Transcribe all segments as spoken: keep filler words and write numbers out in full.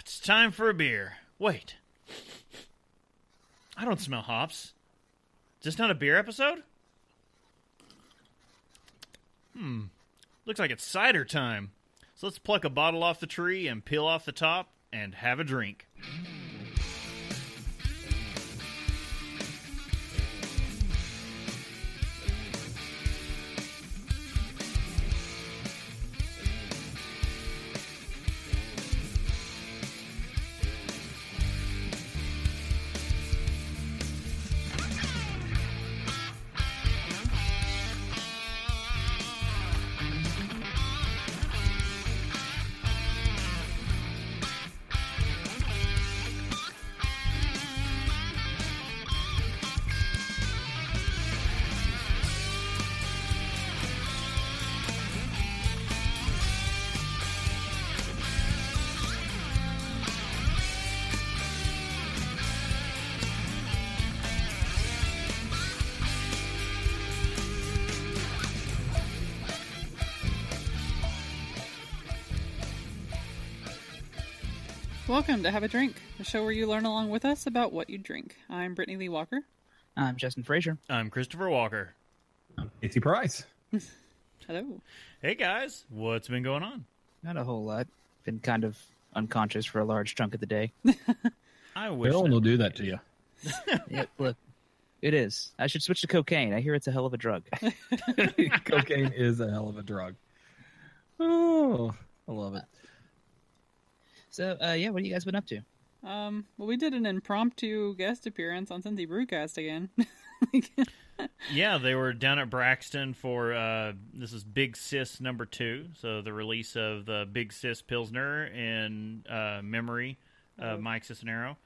It's time for a beer. Wait. I don't smell hops. Is this not a beer episode? Hmm. Looks like it's cider time. So let's pluck a bottle off the tree and peel off the top and have a drink. Welcome to Have a Drink, the show where you learn along with us about what you drink. I'm Brittany Lee Walker. I'm Justin Frazier. I'm Christopher Walker. I'm Casey Price. Hello. Hey guys, what's been going on? Not a whole lot. Been kind of unconscious for a large chunk of the day. I wish. Bill will do that to you. Yeah, look, it is. I should switch to cocaine. I hear it's a hell of a drug. Cocaine is a hell of a drug. Oh, I love it. So, uh, yeah, what have you guys been up to? Um, well, we did an impromptu guest appearance on Cincy Brewcast again. Yeah, they were down at Braxton for, uh, this is Big Sis number two. So the release of the Big Sis Pilsner in uh, memory of oh. Mike Cisnero,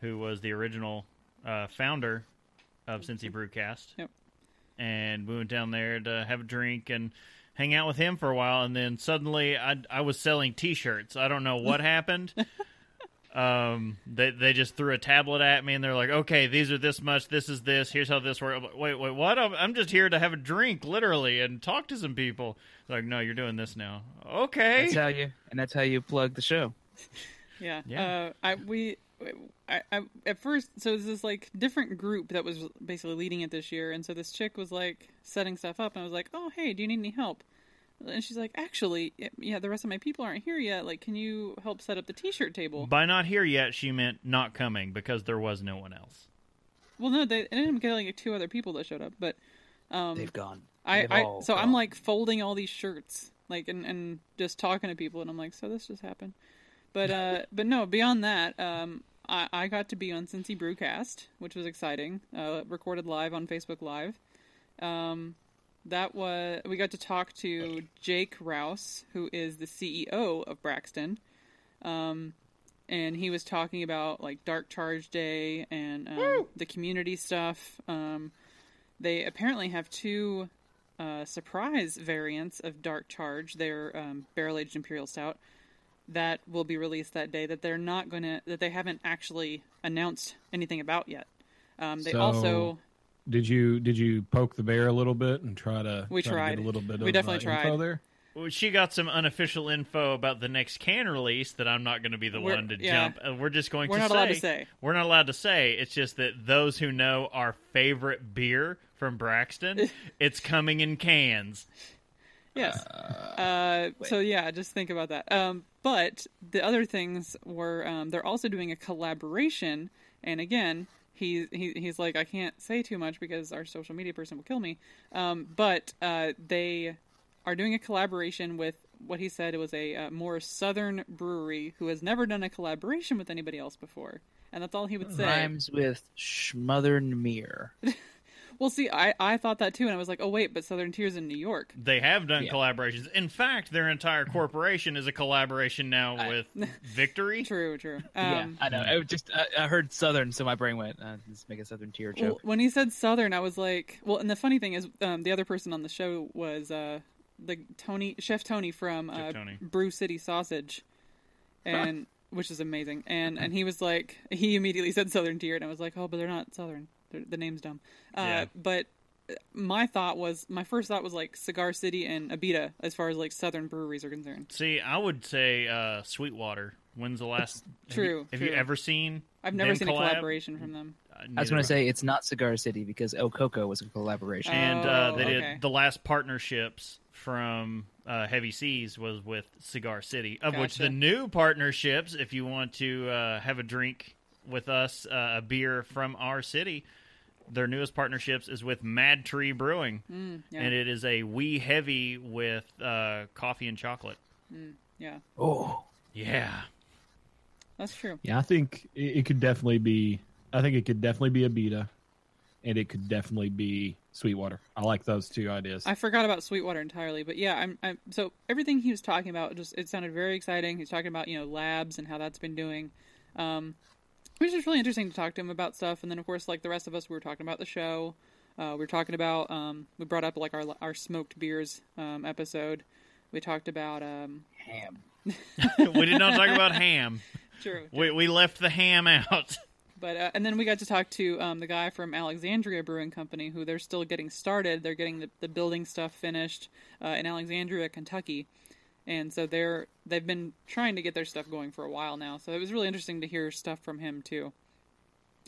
who was the original uh, founder of Cincy Brewcast. Yep. And we went down there to have a drink and hang out with him for a while, and then suddenly I, I was selling T-shirts. I don't know what happened. um, they they just threw a tablet at me, and they're like, "Okay, these are this much. This is this. Here's how this works." I'm like, wait, wait, what? I'm, I'm just here to have a drink, literally, and talk to some people. They're like, no, you're doing this now. Okay, that's how you, and that's how you plug the show. Yeah, yeah. Uh, I we. I, I at first, so there's this like different group that was basically leading it this year, and so this chick was like setting stuff up, and I was like, "Oh, hey, do you need any help?" And she's like, "Actually, yeah, the rest of my people aren't here yet. Like, can you help set up the T-shirt table?" By not here yet, she meant not coming because there was no one else. Well, no, they ended up getting like two other people that showed up, but um, they've gone. They've I, I so gone. I'm like folding all these shirts, like and, and just talking to people, and I'm like, "So this just happened." But uh, but no, beyond that, um, I, I got to be on Cincy Brewcast, which was exciting. Uh, recorded live on Facebook Live. Um, that was we got to talk to Jake Rouse, who is the C E O of Braxton, um, and he was talking about like Dark Charge Day and um, the community stuff. Um, they apparently have two uh, surprise variants of Dark Charge. They're um, barrel aged imperial stout. That will be released that day. That they're not going to. That they haven't actually announced anything about yet. Um, they so also did you did you poke the bear a little bit and try to. We try tried to get a little bit. We of, definitely uh, tried. Info there? Well, she got some unofficial info about the next can release that I'm not going to be the we're, one to yeah. jump. We're just going. We're to not say, allowed to say. We're not allowed to say. It's just that those who know our favorite beer from Braxton, it's coming in cans. Yes. Uh, uh, so yeah, just think about that. Um, but the other things were um, they're also doing a collaboration, and again, he, he he's like, I can't say too much because our social media person will kill me. Um, but uh, they are doing a collaboration with what he said it was a uh, more southern brewery who has never done a collaboration with anybody else before, and that's all he would say. Rhymes with schmothern mere. Well, see, I, I thought that too, and I was like, oh, wait, but Southern Tier's in New York. They have done yeah. collaborations. In fact, their entire corporation is a collaboration now I, with Victory. True, true. Um, yeah, I know. I just I, I heard Southern, so my brain went, uh, let's make a Southern Tier joke. Well, when he said Southern, I was like, well, and the funny thing is, um, the other person on the show was uh, the Tony Chef Tony from uh, Chef Tony. Brew City Sausage, and which is amazing. And and he was like, he immediately said Southern Tier, and I was like, oh, but they're not Southern. The name's dumb. Uh, yeah. But my thought was, my first thought was like Cigar City and Abita as far as like southern breweries are concerned. See, I would say uh, Sweetwater When's the last? Have true. You, have true. you ever seen? I've never seen collab? a collaboration from them. Uh, I was going to say it's not Cigar City because El Coco was a collaboration, and oh, uh, they okay. did the last partnerships from uh, Heavy Seas was with Cigar City, of gotcha. which the new partnerships. If you want to uh, have a drink with us, uh, a beer from our city. Their newest partnerships is with Mad Tree Brewing, mm, yeah. and it is a wee heavy with uh, coffee and chocolate. Mm, yeah. Oh, yeah. That's true. Yeah, I think it, it could definitely be. I think it could definitely be Abita, and it could definitely be Sweetwater. I like those two ideas. I forgot about Sweetwater entirely, but yeah, I'm. I'm so everything he was talking about just it sounded very exciting. He's talking about you know labs and how that's been doing. Um, It was just really interesting to talk to him about stuff. And then, of course, like the rest of us, we were talking about the show. Uh, we were talking about, um, we brought up like our our smoked beers um, episode. We talked about um... ham. We did not talk about ham. True. true. We, we left the ham out. But uh, and then we got to talk to um, the guy from Alexandria Brewing Company, who they're still getting started. They're getting the, the building stuff finished uh, in Alexandria, Kentucky. And so they're they've been trying to get their stuff going for a while now. So it was really interesting to hear stuff from him too.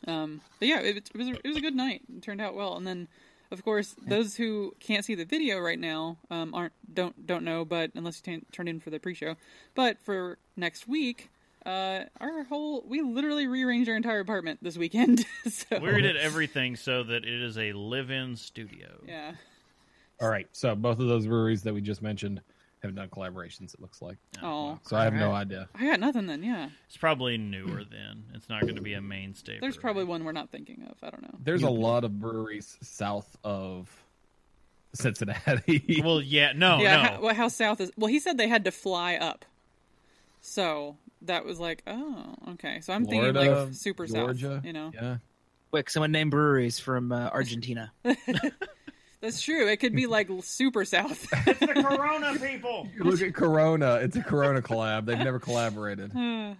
Um, but yeah, it, it was a, it was a good night. It turned out well. And then, of course, those who can't see the video right now um, aren't don't don't know. But unless you t- turn in for the pre-show, but for next week, uh, our whole we literally rearranged our entire apartment this weekend. So. We did everything so that it is a live-in studio. Yeah. All right. So both of those breweries that we just mentioned. Have done collaborations, it looks like. Oh, so I have right. no idea. I got nothing then, yeah. It's probably newer then. It's not going to be a mainstay. There's brewery. probably one we're not thinking of. I don't know. There's yeah. a lot of breweries south of Cincinnati. Well, yeah, no, yeah, no. How, well, how south is... Well, he said they had to fly up. So that was like, oh, okay. So I'm Florida, thinking like super Georgia, south, you know? Yeah. Quick, someone named breweries from uh, Argentina. That's true. It could be like super south. It's the Corona people. You look at Corona. It's a Corona collab. They've never collaborated. All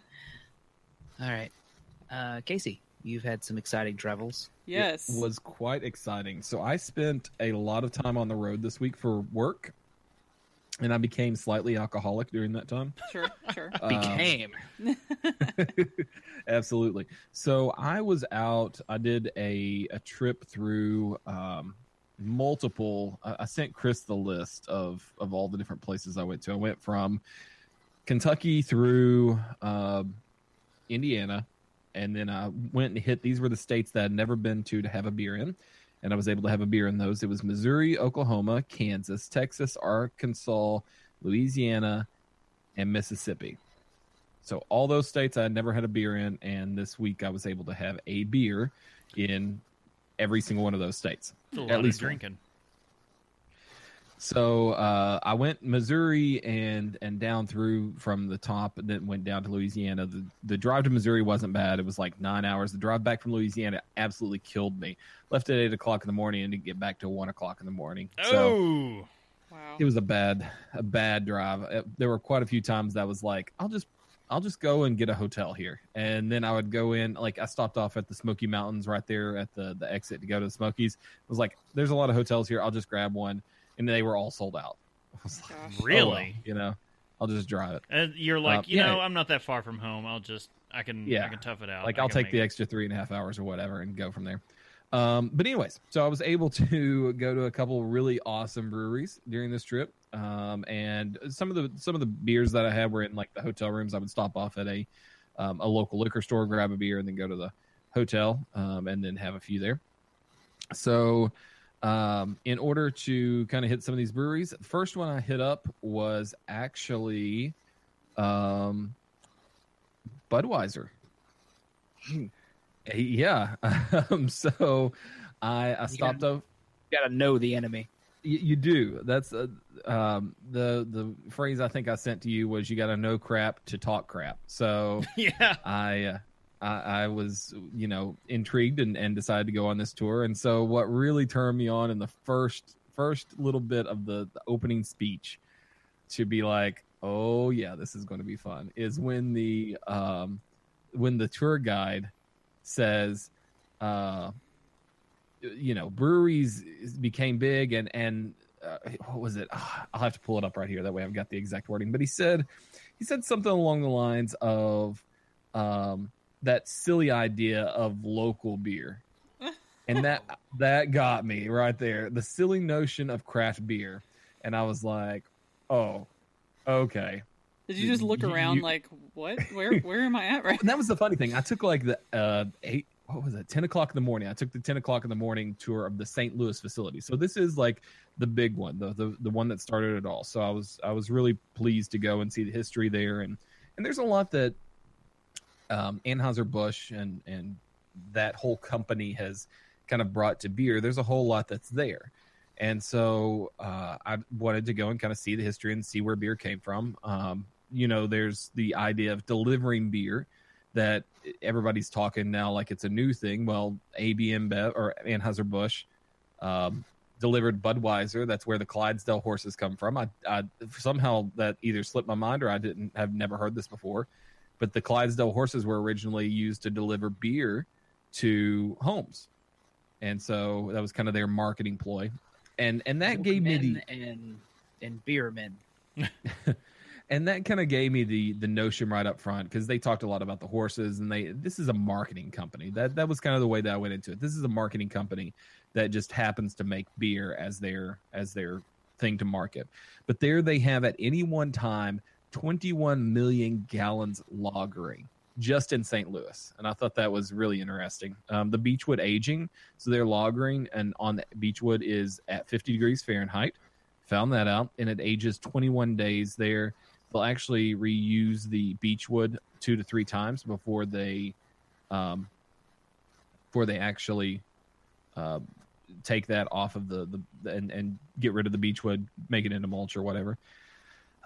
right. Uh, Casey, you've had some exciting travels. Yes. It was quite exciting. So I spent a lot of time on the road this week for work, and I became slightly alcoholic during that time. Sure, sure. Um, became. Absolutely. So I was out. I did a, a trip through... Um, multiple uh, I sent Chris the list of of all the different places I went to. I went from Kentucky through uh, Indiana, and then I went and hit these were the states that I'd never been to to have a beer in, and I was able to have a beer in those. It was Missouri, Oklahoma, Kansas, Texas, Arkansas, Louisiana, and Mississippi. So all those states I had never had a beer in, and this week I was able to have a beer in every single one of those states. At least drinking. So uh, I went Missouri and and down through from the top, and then went down to Louisiana. The, the drive to Missouri wasn't bad. It was like nine hours. The drive back from Louisiana absolutely killed me. Left at eight o'clock in the morning and didn't get back till one o'clock in the morning. Oh, so wow! It was a bad a bad drive. There were quite a few times that I was like, I'll just. I'll just go and get a hotel here. And then I would go in, like I stopped off at the Smoky Mountains right there at the, the exit to go to the Smokies. I was like, there's a lot of hotels here. I'll just grab one. And they were all sold out. I was like, oh, really? Well, you know, I'll just drive it. And you're like, um, you yeah, know, I'm not that far from home. I'll just, I can, yeah. I can tough it out. Like I'll take the it. extra three and a half hours or whatever and go from there. Um, but anyways, so I was able to go to a couple really awesome breweries during this trip. Um, and some of the, some of the beers that I had were in like the hotel rooms. I would stop off at a, um, a local liquor store, grab a beer and then go to the hotel, um, and then have a few there. So, um, in order to kind of hit some of these breweries, the first one I hit up was actually, um, Budweiser. Yeah. Um, so I, I stopped gotta, off. You gotta know the enemy. You, you do. That's uh, um, the the phrase I think I sent to you was you got to know crap to talk crap. So yeah, I, uh, I I was you know intrigued and, and decided to go on this tour. And so what really turned me on in the first first little bit of the, the opening speech to be like, oh yeah, this is going to be fun, is when the um, when the tour guide says. Uh, You know, breweries became big, and and uh, what was it? Oh, I'll have to pull it up right here. That way, I've got the exact wording. But he said, he he said something along the lines of um, that silly idea of local beer. And that that got me right there. The silly notion of craft beer. And I was like, oh, okay. Did you just look around you, like, what? Where where am I at right now? And that was the funny thing. I took like the uh, eight, what was it? ten o'clock in the morning. I took the ten o'clock in the morning tour of the Saint Louis facility. So this is like the big one, the the, the one that started it all. So I was I was really pleased to go and see the history there. And, and there's a lot that um, Anheuser-Busch and, and that whole company has kind of brought to beer. There's a whole lot that's there. And so uh, I wanted to go and kind of see the history and see where beer came from. Um, you know, there's the idea of delivering beer that everybody's talking now like it's a new thing. Well, A B InBev or Anheuser-Busch um, delivered Budweiser. That's where the Clydesdale horses come from. I, I somehow that either slipped my mind or I didn't have never heard this before. But the Clydesdale horses were originally used to deliver beer to homes. And so that was kind of their marketing ploy. And and that gave me the and and beermen, and that kind of gave me the the notion right up front, because they talked a lot about the horses, and they this is a marketing company. That that was kind of the way that I went into it. This is a marketing company that just happens to make beer as their as their thing to market. But there they have at any one time twenty-one million gallons lagering just in Saint Louis, and I thought that was really interesting. Um, the Beechwood aging, so they're lagering, and on the Beechwood is at fifty degrees Fahrenheit. Found that out, and it ages twenty-one days there. They'll actually reuse the Beechwood two to three times before they, um, before they actually uh, take that off of the the and, and get rid of the Beechwood, make it into mulch or whatever.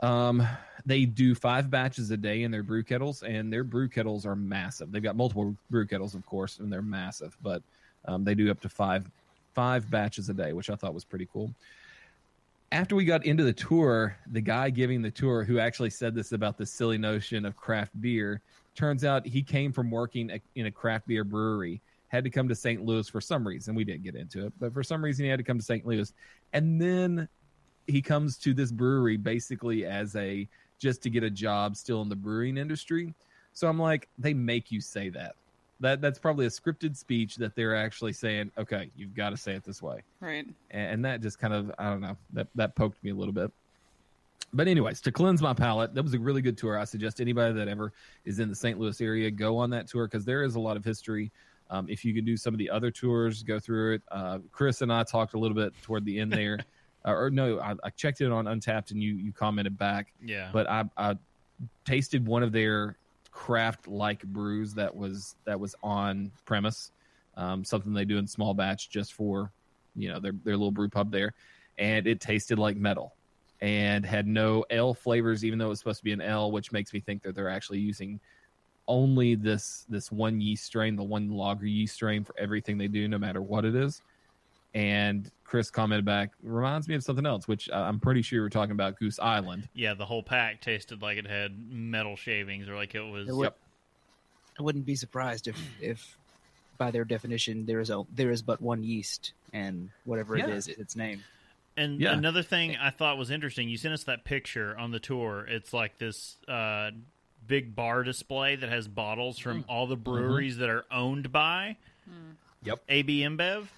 Um, they do five batches a day in their brew kettles, and their brew kettles are massive. They've got multiple brew kettles, of course, and they're massive, but um, they do up to five five batches a day, which I thought was pretty cool. After we got into the tour, the guy giving the tour, who actually said this about the silly notion of craft beer, turns out he came from working in a craft beer brewery, had to come to Saint Louis for some reason. We didn't get into it, but for some reason he had to come to Saint Louis, and then he comes to this brewery basically as a just to get a job still in the brewing industry. So I'm like, they make you say that. That that's probably a scripted speech that they're actually saying, okay, you've got to say it this way. Right. And that just kind of, I don't know, that, that poked me a little bit. But anyways, to cleanse my palate, that was a really good tour. I suggest anybody that ever is in the Saint Louis area, go on that tour because there is a lot of history. Um, if you can do some of the other tours, go through it. Uh, Chris and I talked a little bit toward the end there. Uh, or no, I, I checked it on Untappd, and you, you commented back. Yeah. But I, I tasted one of their craft-like brews that was that was on premise, um, something they do in small batch just for, you know, their their little brew pub there, and it tasted like metal, and had no ale flavors, even though it was supposed to be an ale, which makes me think that they're actually using only this this one yeast strain, the one lager yeast strain for everything they do, no matter what it is. And Chris commented back, reminds me of something else, which I'm pretty sure we're talking about Goose Island. Yeah, the whole pack tasted like it had metal shavings or like it was. It would, yep. I wouldn't be surprised if, if by their definition, there is a, there is but one yeast and whatever yeah. it is, its name. And yeah. another thing I thought was interesting, you sent us that picture on the tour. It's like this uh, big bar display that has bottles from mm. all the breweries mm-hmm. that are owned by mm. yep. A B InBev.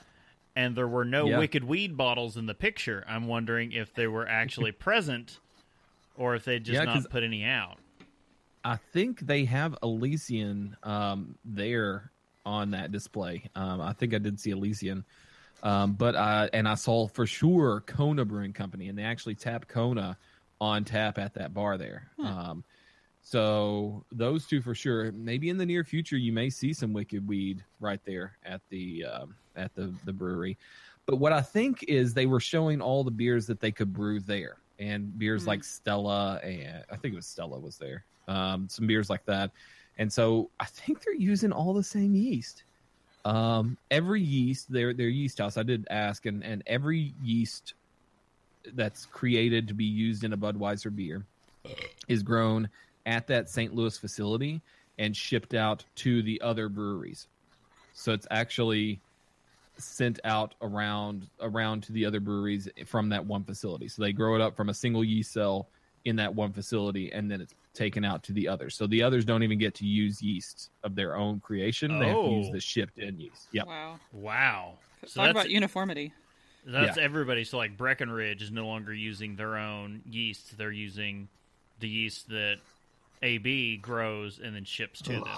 And there were no yeah. Wicked Weed bottles in the picture. I'm wondering if they were actually present or if they just yeah, not put any out. I think they have Elysian um, there on that display. Um, I think I did see Elysian. Um, but I, and I saw for sure Kona Brewing Company, and they actually tap Kona on tap at that bar there. Hmm. Um, so those two for sure. Maybe in the near future, you may see some Wicked Weed right there at the... Um, at the, the brewery. But what I think is they were showing all the beers that they could brew there, and beers mm-hmm. like Stella, and I think it was Stella was there, um, some beers like that. And so I think they're using all the same yeast. Um, every yeast, their their yeast house, I did ask, and, and every yeast that's created to be used in a Budweiser beer is grown at that Saint Louis facility and shipped out to the other breweries. So it's actually... sent out around around to the other breweries from that one facility. So they grow it up from a single yeast cell in that one facility, and then it's taken out to the others. So the others don't even get to use yeast of their own creation. Oh. They have to use the shipped in yeast. Yep. Wow. Wow. So Talk about uniformity. That's yeah. everybody. So like Breckenridge is no longer using their own yeast. They're using the yeast that A B grows and then ships to Ugh. them.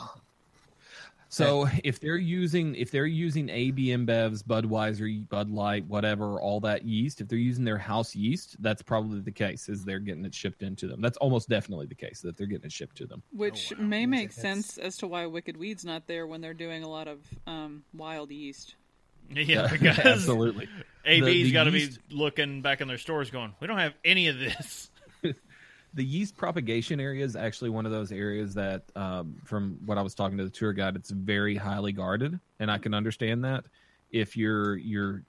So if they're using if they're using A B InBev's, Budweiser, Bud Light, whatever, all that yeast, if they're using their house yeast, that's probably the case, is they're getting it shipped into them. That's almost definitely the case, that they're getting it shipped to them. Which oh, wow. may make that's... sense as to why Wicked Weed's not there when they're doing a lot of um, wild yeast. Yeah, because yeah, absolutely. A B's got to be looking back in their stores going, we don't have any of this. The yeast propagation area is actually one of those areas that, um, from what I was talking to the tour guide, it's very highly guarded, and I can understand that. If your your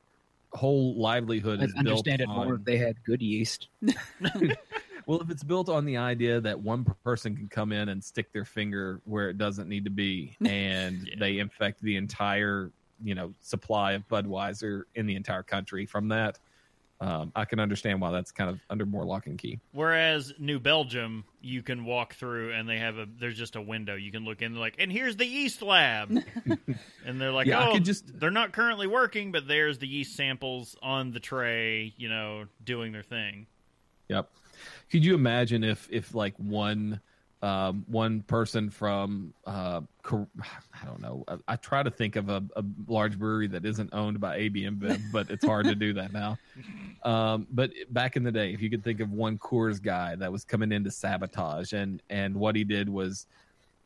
whole livelihood I'd is built understand it on... more if they had good yeast. Well, if it's built on the idea that one person can come in and stick their finger where it doesn't need to be, and yeah. they infect the entire you know supply of Budweiser in the entire country from that. Um, I can understand why that's kind of under more lock and key. Whereas New Belgium, you can walk through and they have a there's just a window you can look in. They're like, and here's the yeast lab, and they're like, yeah, oh, I could just... they're not currently working, but there's the yeast samples on the tray, you know, doing their thing. Yep. Could you imagine if if like one um, one person from uh, I don't know, I, I try to think of a, a large brewery that isn't owned by A B InBev, but it's hard to do that now. Um, but back in the day, if you could think of one Coors guy that was coming in to sabotage, and, and what he did was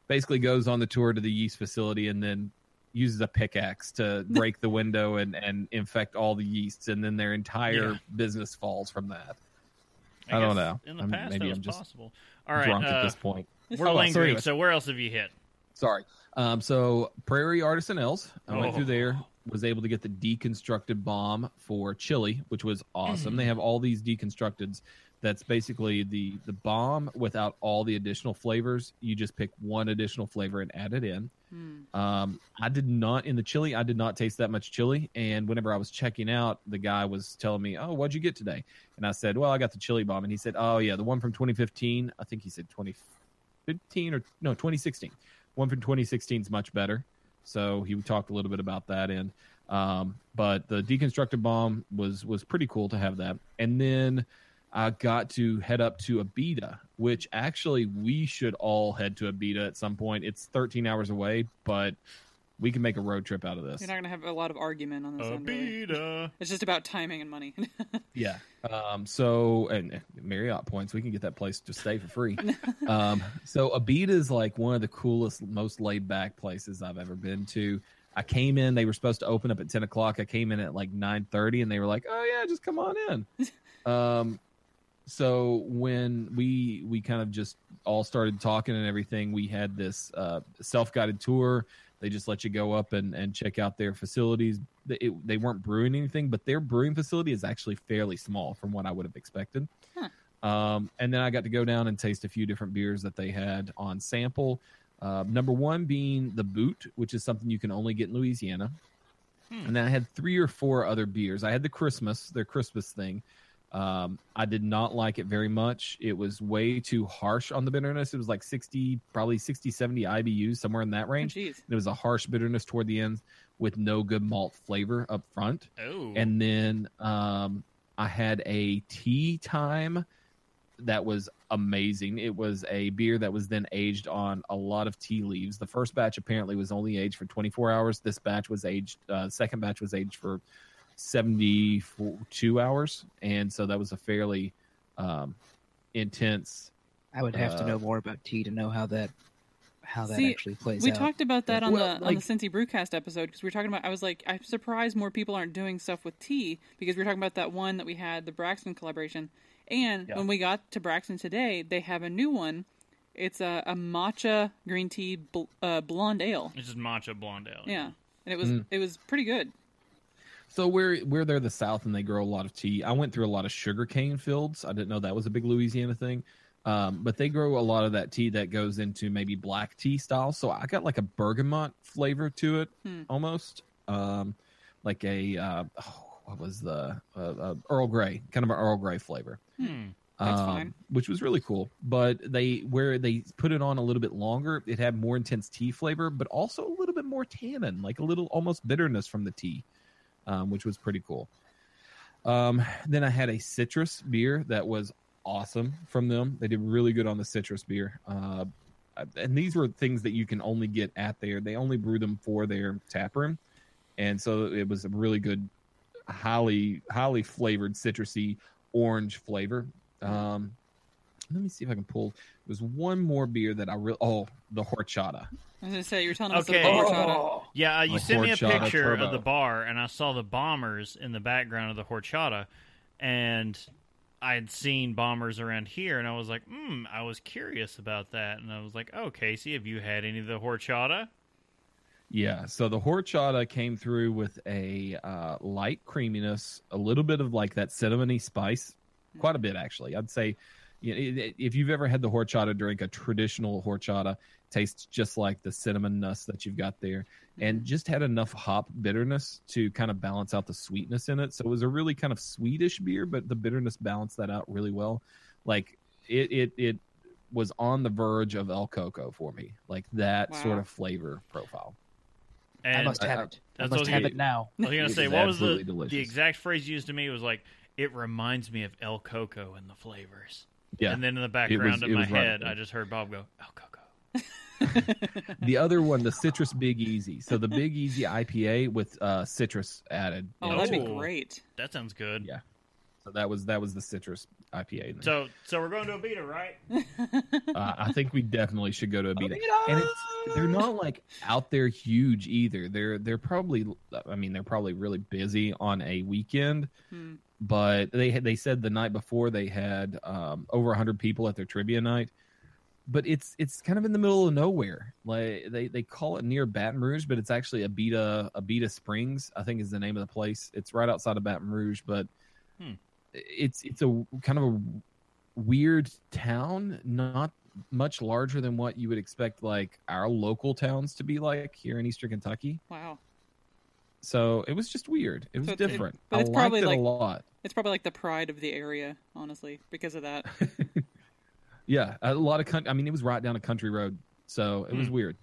basically goes on the tour to the yeast facility and then uses a pickaxe to break the window and, and infect all the yeasts, and then their entire yeah. business falls from that. I, I don't know. In the I'm, past, maybe that was I'm just possible. All right, drunk uh, at this point. We're oh, angry, so where else have you hit? Sorry. Um, so Prairie Artisan Ales. I oh. went through there. Was able to get the deconstructed bomb for chili, which was awesome. Mm-hmm. They have all these deconstructeds. That's basically the the bomb without all the additional flavors. You just pick one additional flavor and add it in. Mm. Um, I did not in the chili. I did not taste that much chili. And whenever I was checking out, the guy was telling me, "Oh, what'd you get today?" And I said, "Well, I got the chili bomb." And he said, "Oh yeah, the one from twenty fifteen. I think he said twenty fifteen or no twenty sixteen. One from twenty sixteen is much better." So he talked a little bit about that end. Um, but the deconstructed bomb was was pretty cool to have that. And then I got to head up to Abita, which actually we should all head to Abita at some point. It's thirteen hours away, but we can make a road trip out of this. You're not going to have a lot of argument on this one. Abita. It's just about timing and money. yeah. Um, so, and Marriott points, we can get that place to stay for free. um, so Abita is like one of the coolest, most laid back places I've ever been to. I came in, they were supposed to open up at ten o'clock. I came in at like nine thirty and they were like, oh yeah, just come on in. um, So when we we kind of just all started talking and everything, we had this uh, self-guided tour. They just let you go up and, and check out their facilities. It, it, they weren't brewing anything, but their brewing facility is actually fairly small from what I would have expected. Huh. Um, and then I got to go down and taste a few different beers that they had on sample. Uh, number one being the Boot, which is something you can only get in Louisiana. Hmm. And then I had three or four other beers. I had the Christmas, their Christmas thing. Um, I did not like it very much. It was way too harsh on the bitterness. It was like sixty, probably sixty, seventy I B Us, somewhere in that range. Oh, geez. It was a harsh bitterness toward the end with no good malt flavor up front. Oh. And then um, I had a tea time that was amazing. It was a beer that was then aged on a lot of tea leaves. The first batch apparently was only aged for twenty-four hours. This batch was aged, uh, second batch was aged for seventy-two hours, and so that was a fairly um intense. I would have uh, to know more about tea to know how that how that see, actually plays we out. We talked about that on well, the like, on the Cincy Brewcast episode, because we were talking about, I was like, I'm surprised more people aren't doing stuff with tea, because we were talking about that one that we had, the Braxton collaboration, and yeah. when we got to Braxton today, they have a new one. It's a, a matcha green tea bl- uh, blonde ale. It's just matcha blonde ale. Yeah, yeah. And it was mm. it was pretty good. So we're, we're there the South, and they grow a lot of tea. I went through a lot of sugarcane fields. I didn't know that was a big Louisiana thing. Um, but they grow a lot of that tea that goes into maybe black tea style. So I got like a bergamot flavor to it hmm. almost. Um, like a, uh, oh, what was the uh, uh, Earl Grey, kind of an Earl Grey flavor. Hmm. That's um, fine. Which was really cool. But they where they put it on a little bit longer, it had more intense tea flavor, but also a little bit more tannin, like a little almost bitterness from the tea, um, which was pretty cool. Um, then I had a citrus beer that was awesome from them. They did really good on the citrus beer. Uh, and these were things that you can only get at there. They only brew them for their tap room. And so it was a really good, highly, highly flavored, citrusy orange flavor. Um, let me see if I can pull. There's one more beer that I really. Oh, the horchata. I was going to say, you were telling us okay. about the horchata. Yeah, uh, you the sent me a picture turbo. of the bar, and I saw the bombers in the background of the horchata, and I had seen bombers around here, and I was like, hmm, I was curious about that, and I was like, oh, Casey, have you had any of the horchata? Yeah, so the horchata came through with a uh, light creaminess, a little bit of like that cinnamony spice, quite a bit, actually. I'd say if you've ever had the horchata drink, a traditional horchata tastes just like the cinnamon nuts that you've got there, and just had enough hop bitterness to kind of balance out the sweetness in it. So it was a really kind of Swedish beer, but the bitterness balanced that out really well. Like it it, it was on the verge of El Coco for me, like that wow. sort of flavor profile. And I must have I, it. I must have you, it now. I was going to say, what was the, the exact phrase used to me was like, it reminds me of El Coco and the flavors. Yeah. And then in the background was, of my head, right. I just heard Bob go, El Coco. The other one, the citrus Big Easy. So the Big Easy I P A with uh, citrus added. Oh, know. That'd be great. That sounds good. Yeah. So that was that was the citrus I P A. So so we're going to Abita, right? uh, I think we definitely should go to Abita. Abita! And it's, they're not like out there huge either. They're they're probably I mean they're probably really busy on a weekend. Hmm. But they had, they said the night before they had um, over one hundred people at their trivia night. But it's it's kind of in the middle of nowhere. Like they, they call it near Baton Rouge, but it's actually Abita Abita Springs, I think is the name of the place. It's right outside of Baton Rouge, but hmm. it's it's a kind of a weird town, not much larger than what you would expect like our local towns to be like here in Eastern Kentucky. Wow. So it was just weird. It was so different. It, but I it's liked probably it like, a lot. It's probably like the pride of the area, honestly, because of that. Yeah, a lot of country. I mean, it was right down a country road, so it mm. was weird.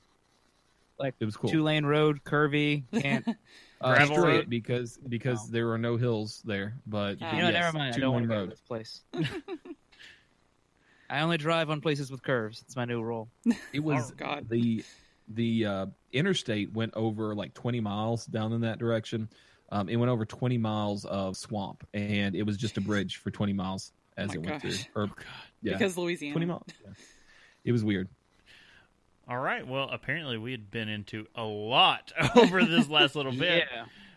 Like it was cool. Two lane road, curvy, can't uh, straight because because wow. there are no hills there. But ah. you know, yes, never mind. I don't want to go to this place. I only drive on places with curves. It's my new rule. It was oh, God. the. The uh, interstate went over like twenty miles down in that direction. Um, it went over twenty miles of swamp, and it was just a bridge for twenty miles as oh it went gosh. through. Or, oh, God. Yeah, because Louisiana. twenty miles. Yeah. It was weird. All right. Well, apparently we had been into a lot over this last little bit.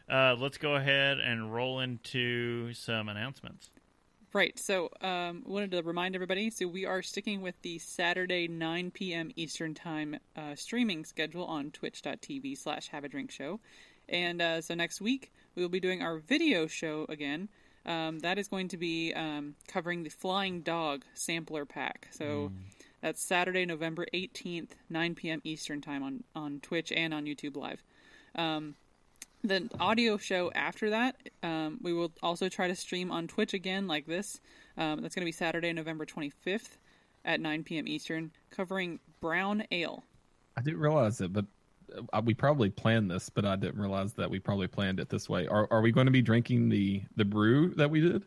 Yeah. Uh, let's go ahead and roll into some announcements. Right. So I um, wanted to remind everybody, so we are sticking with the Saturday nine p.m. Eastern Time uh, streaming schedule on twitch.tv slash Have a Drink Show. And uh, so next week, we will be doing our video show again. Um, that is going to be um, covering the Flying Dog sampler pack. So mm. that's Saturday, November eighteenth, nine p.m. Eastern Time on, on Twitch and on YouTube Live. Um The audio show after that, um, we will also try to stream on Twitch again like this. Um, that's going to be Saturday, November twenty-fifth at nine p.m. Eastern, covering brown ale. I didn't realize it, but we probably planned this, but I didn't realize that we probably planned it this way. Are are we going to be drinking the, the brew that we did?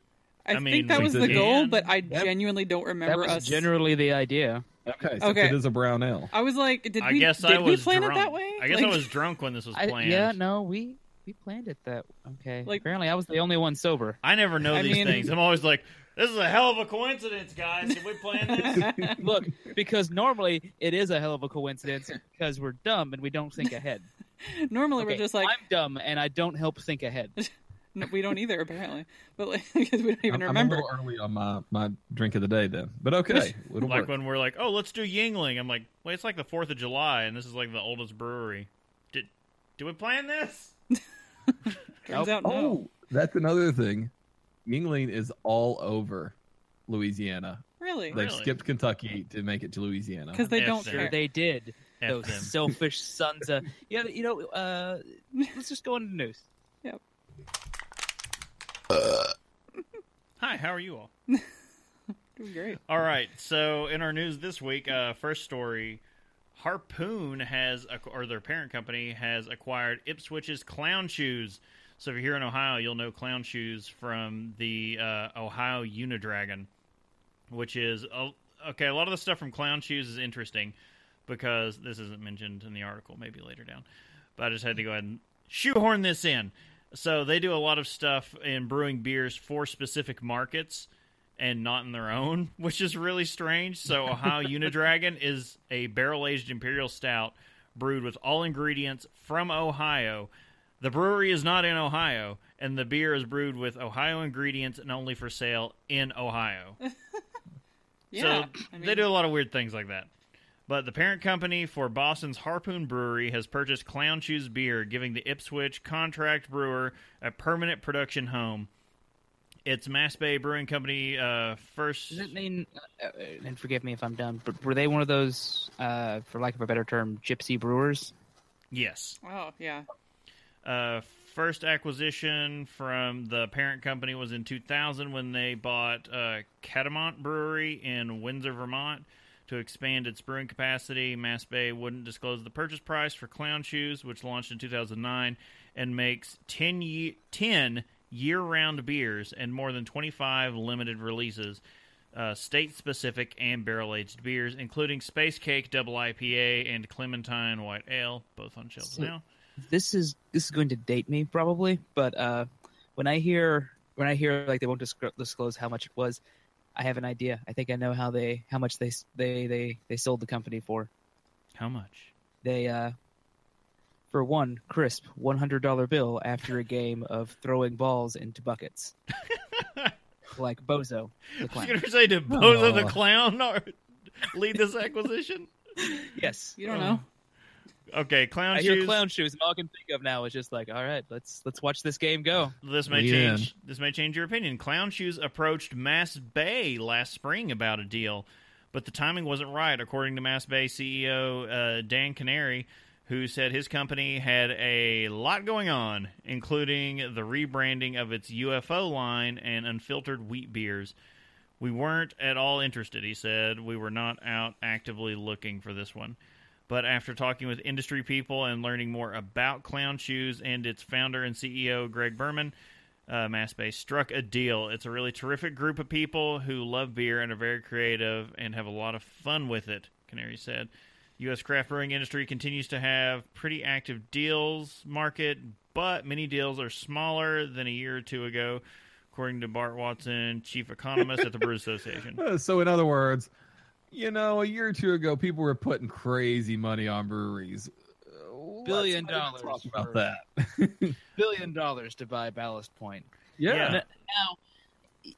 I, I mean, think that was the goal, but I yep. genuinely don't remember us. That was us. generally the idea. Okay, so okay. it is a brown ale. I was like, did I we, guess did I we was plan drunk. it that way? I guess like, I was drunk when this was planned. I, yeah, no, we... We planned it that okay. Like, apparently, I was the only one sober. I never know I these mean, things. I'm always like, "This is a hell of a coincidence, guys. Did we plan this?" Look, because normally it is a hell of a coincidence because we're dumb and we don't think ahead. Normally, okay, we're just like, "I'm dumb and I don't help think ahead." No, we don't either, apparently, but like, because we don't even I'm, remember. I'm a little early on my, my drink of the day then, but okay. Like work. When we're like, "Oh, let's do Yingling." I'm like, "Well, it's like the Fourth of July, and this is like the oldest brewery. Did did we plan this?" Turns out no. Oh, that's another thing. Yingling is all over Louisiana. Really? They've really? skipped Kentucky to make it to Louisiana. Because they F don't care. They did. F Those them. selfish sons of... Yeah, you know, uh, let's just go into the news. Yep. Uh. Hi, how are you all? This is great. All right. So in our news this week, uh, first story, Harpoon has, or their parent company, has acquired Ipswich's Clown Shoes. So if you're here in Ohio, you'll know Clown Shoes from the uh, Ohio Unidragon, which is, uh, okay, a lot of the stuff from Clown Shoes is interesting because this isn't mentioned in the article, maybe later down. But I just had to go ahead and shoehorn this in. So they do a lot of stuff in brewing beers for specific markets and not in their own, which is really strange. So Ohio Unidragon is a barrel-aged imperial stout brewed with all ingredients from Ohio. The brewery is not in Ohio, and the beer is brewed with Ohio ingredients and only for sale in Ohio. Yeah, so I mean, they do a lot of weird things like that. But the parent company for Boston's Harpoon Brewery has purchased Clown Shoes beer, giving the Ipswich contract brewer a permanent production home. It's Mass Bay Brewing Company uh, first... Does it mean, uh, and forgive me if I'm dumb, but were they one of those, uh, for lack of a better term, gypsy brewers? Yes. Oh, yeah. Uh, first acquisition from the parent company was in two thousand when they bought uh, Catamount Brewery in Windsor, Vermont. To expand its brewing capacity, Mass Bay wouldn't disclose the purchase price for Clown Shoes, which launched in two thousand nine and makes ten, ye- ten year-round beers and more than twenty-five limited releases, uh, state-specific and barrel-aged beers, including Space Cake Double I P A and Clementine White Ale, both on shelves so, now. This is this is going to date me probably, but uh, when I hear when I hear like they won't disc- disclose how much it was. I have an idea. I think I know how they, how much they, they, they, they sold the company for. How much? They, uh, for one crisp one hundred dollars bill after a game of throwing balls into buckets, like Bozo the Clown. I was going to say, did Bozo oh. the Clown lead this acquisition? Yes. You don't um, know. Okay, Clown I Shoes. I hear Clown Shoes, and all I can think of now is just like, all right, let's let's watch this game go. This may yeah. change. This may change your opinion. Clown Shoes approached Mass Bay last spring about a deal, but the timing wasn't right, according to Mass Bay C E O uh, Dan Canary, who said his company had a lot going on, including the rebranding of its U F O line and unfiltered wheat beers. We weren't at all interested, he said. We were not out actively looking for this one. But after talking with industry people and learning more about Clown Shoes and its founder and C E O, Greg Berman, uh, Mass Bay struck a deal. It's a really terrific group of people who love beer and are very creative and have a lot of fun with it, Canary said. U S craft brewing industry continues to have pretty active deals market, but many deals are smaller than a year or two ago, according to Bart Watson, chief economist at the Brewers Association. So in other words... You know, a year or two ago, people were putting crazy money on breweries. Billion dollars. Talk about that. Billion dollars to buy Ballast Point. Yeah. yeah. Now,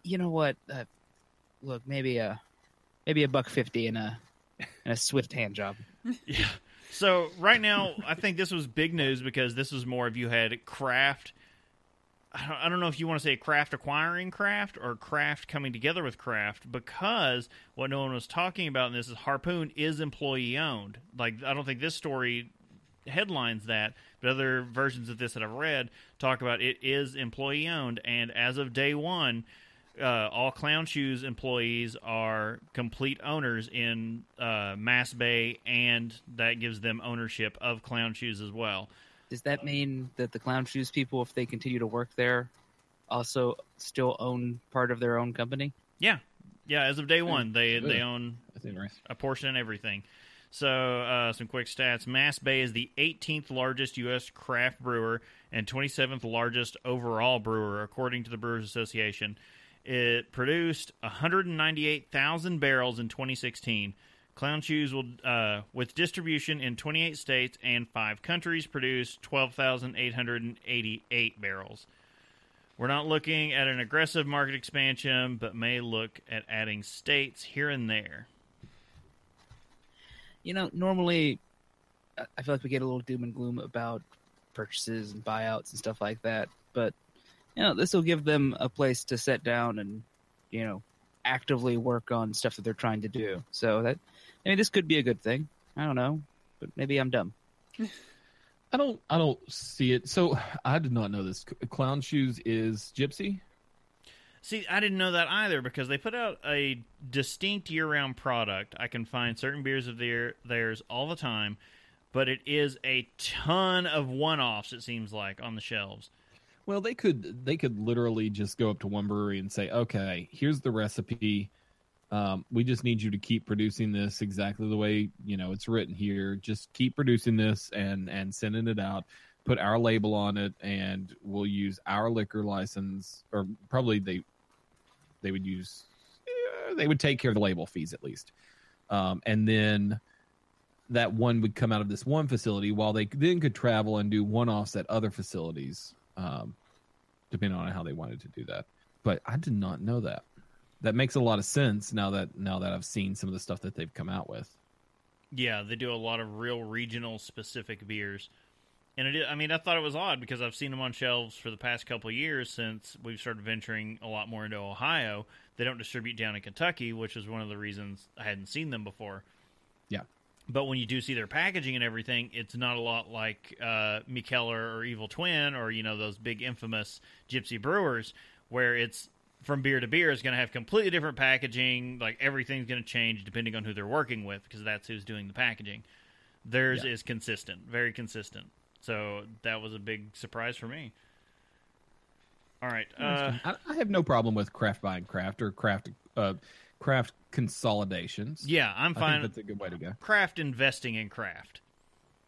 you know what? Uh, look, maybe a maybe a buck fifty and a and a swift hand job. Yeah. So right now, I think this was big news because this was more if you had craft. I don't, I don't know if you want to say craft acquiring craft or craft coming together with craft, because what no one was talking about in this is Harpoon is employee-owned. Like, I don't think this story headlines that, but other versions of this that I've read talk about it is employee-owned, and as of day one, uh, all Clown Shoes employees are complete owners in uh, Mass Bay, and that gives them ownership of Clown Shoes as well. Does that mean that the Clown Shoes people, if they continue to work there, also still own part of their own company? Yeah. Yeah, as of day one, they Ooh. they own a portion and everything. So uh, some quick stats. Mass Bay is the eighteenth largest U S craft brewer and twenty-seventh largest overall brewer, according to the Brewers Association. It produced one hundred ninety-eight thousand barrels in twenty sixteen. Clown Shoes will, uh, with distribution in twenty-eight states and five countries, produce twelve thousand eight hundred eighty-eight barrels. We're not looking at an aggressive market expansion, but may look at adding states here and there. You know, normally I feel like we get a little doom and gloom about purchases and buyouts and stuff like that, but, you know, this will give them a place to sit down and, you know, actively work on stuff that they're trying to do. So that, I mean, this could be a good thing. I don't know, but maybe I'm dumb. I don't, I don't see it. So I did not know this. Clown Shoes is gypsy. See, I didn't know that either, because they put out a distinct year-round product. I can find certain beers of their, theirs all the time, but it is a ton of one-offs, it seems like, on the shelves. Well, they could they could literally just go up to one brewery and say, okay, here's the recipe. Um, we just need you to keep producing this exactly the way, you know, it's written here. Just keep producing this and, and sending it out. Put our label on it, and we'll use our liquor license. Or probably they they would use... Yeah, they would take care of the label fees, at least. Um, and then that one would come out of this one facility, while they then could travel and do one-offs at other facilities, um, depending on how they wanted to do that. But I did not know that. That makes a lot of sense now that now that I've seen some of the stuff that they've come out with. Yeah, they do a lot of real regional-specific beers. And it is, I mean, I thought it was odd because I've seen them on shelves for the past couple of years since we've started venturing a lot more into Ohio. They don't distribute down in Kentucky, which is one of the reasons I hadn't seen them before. Yeah. But when you do see their packaging and everything, it's not a lot like uh, McKellar or Evil Twin or, you know, those big infamous gypsy brewers where it's from beer to beer is going to have completely different packaging. Like everything's going to change depending on who they're working with because that's who's doing the packaging. Theirs yeah. is consistent, very consistent. So that was a big surprise for me. All right. Uh, I have no problem with craft buying craft or craft uh, craft consolidations. Yeah, I'm fine. I think that's a good way to go. Craft investing in craft.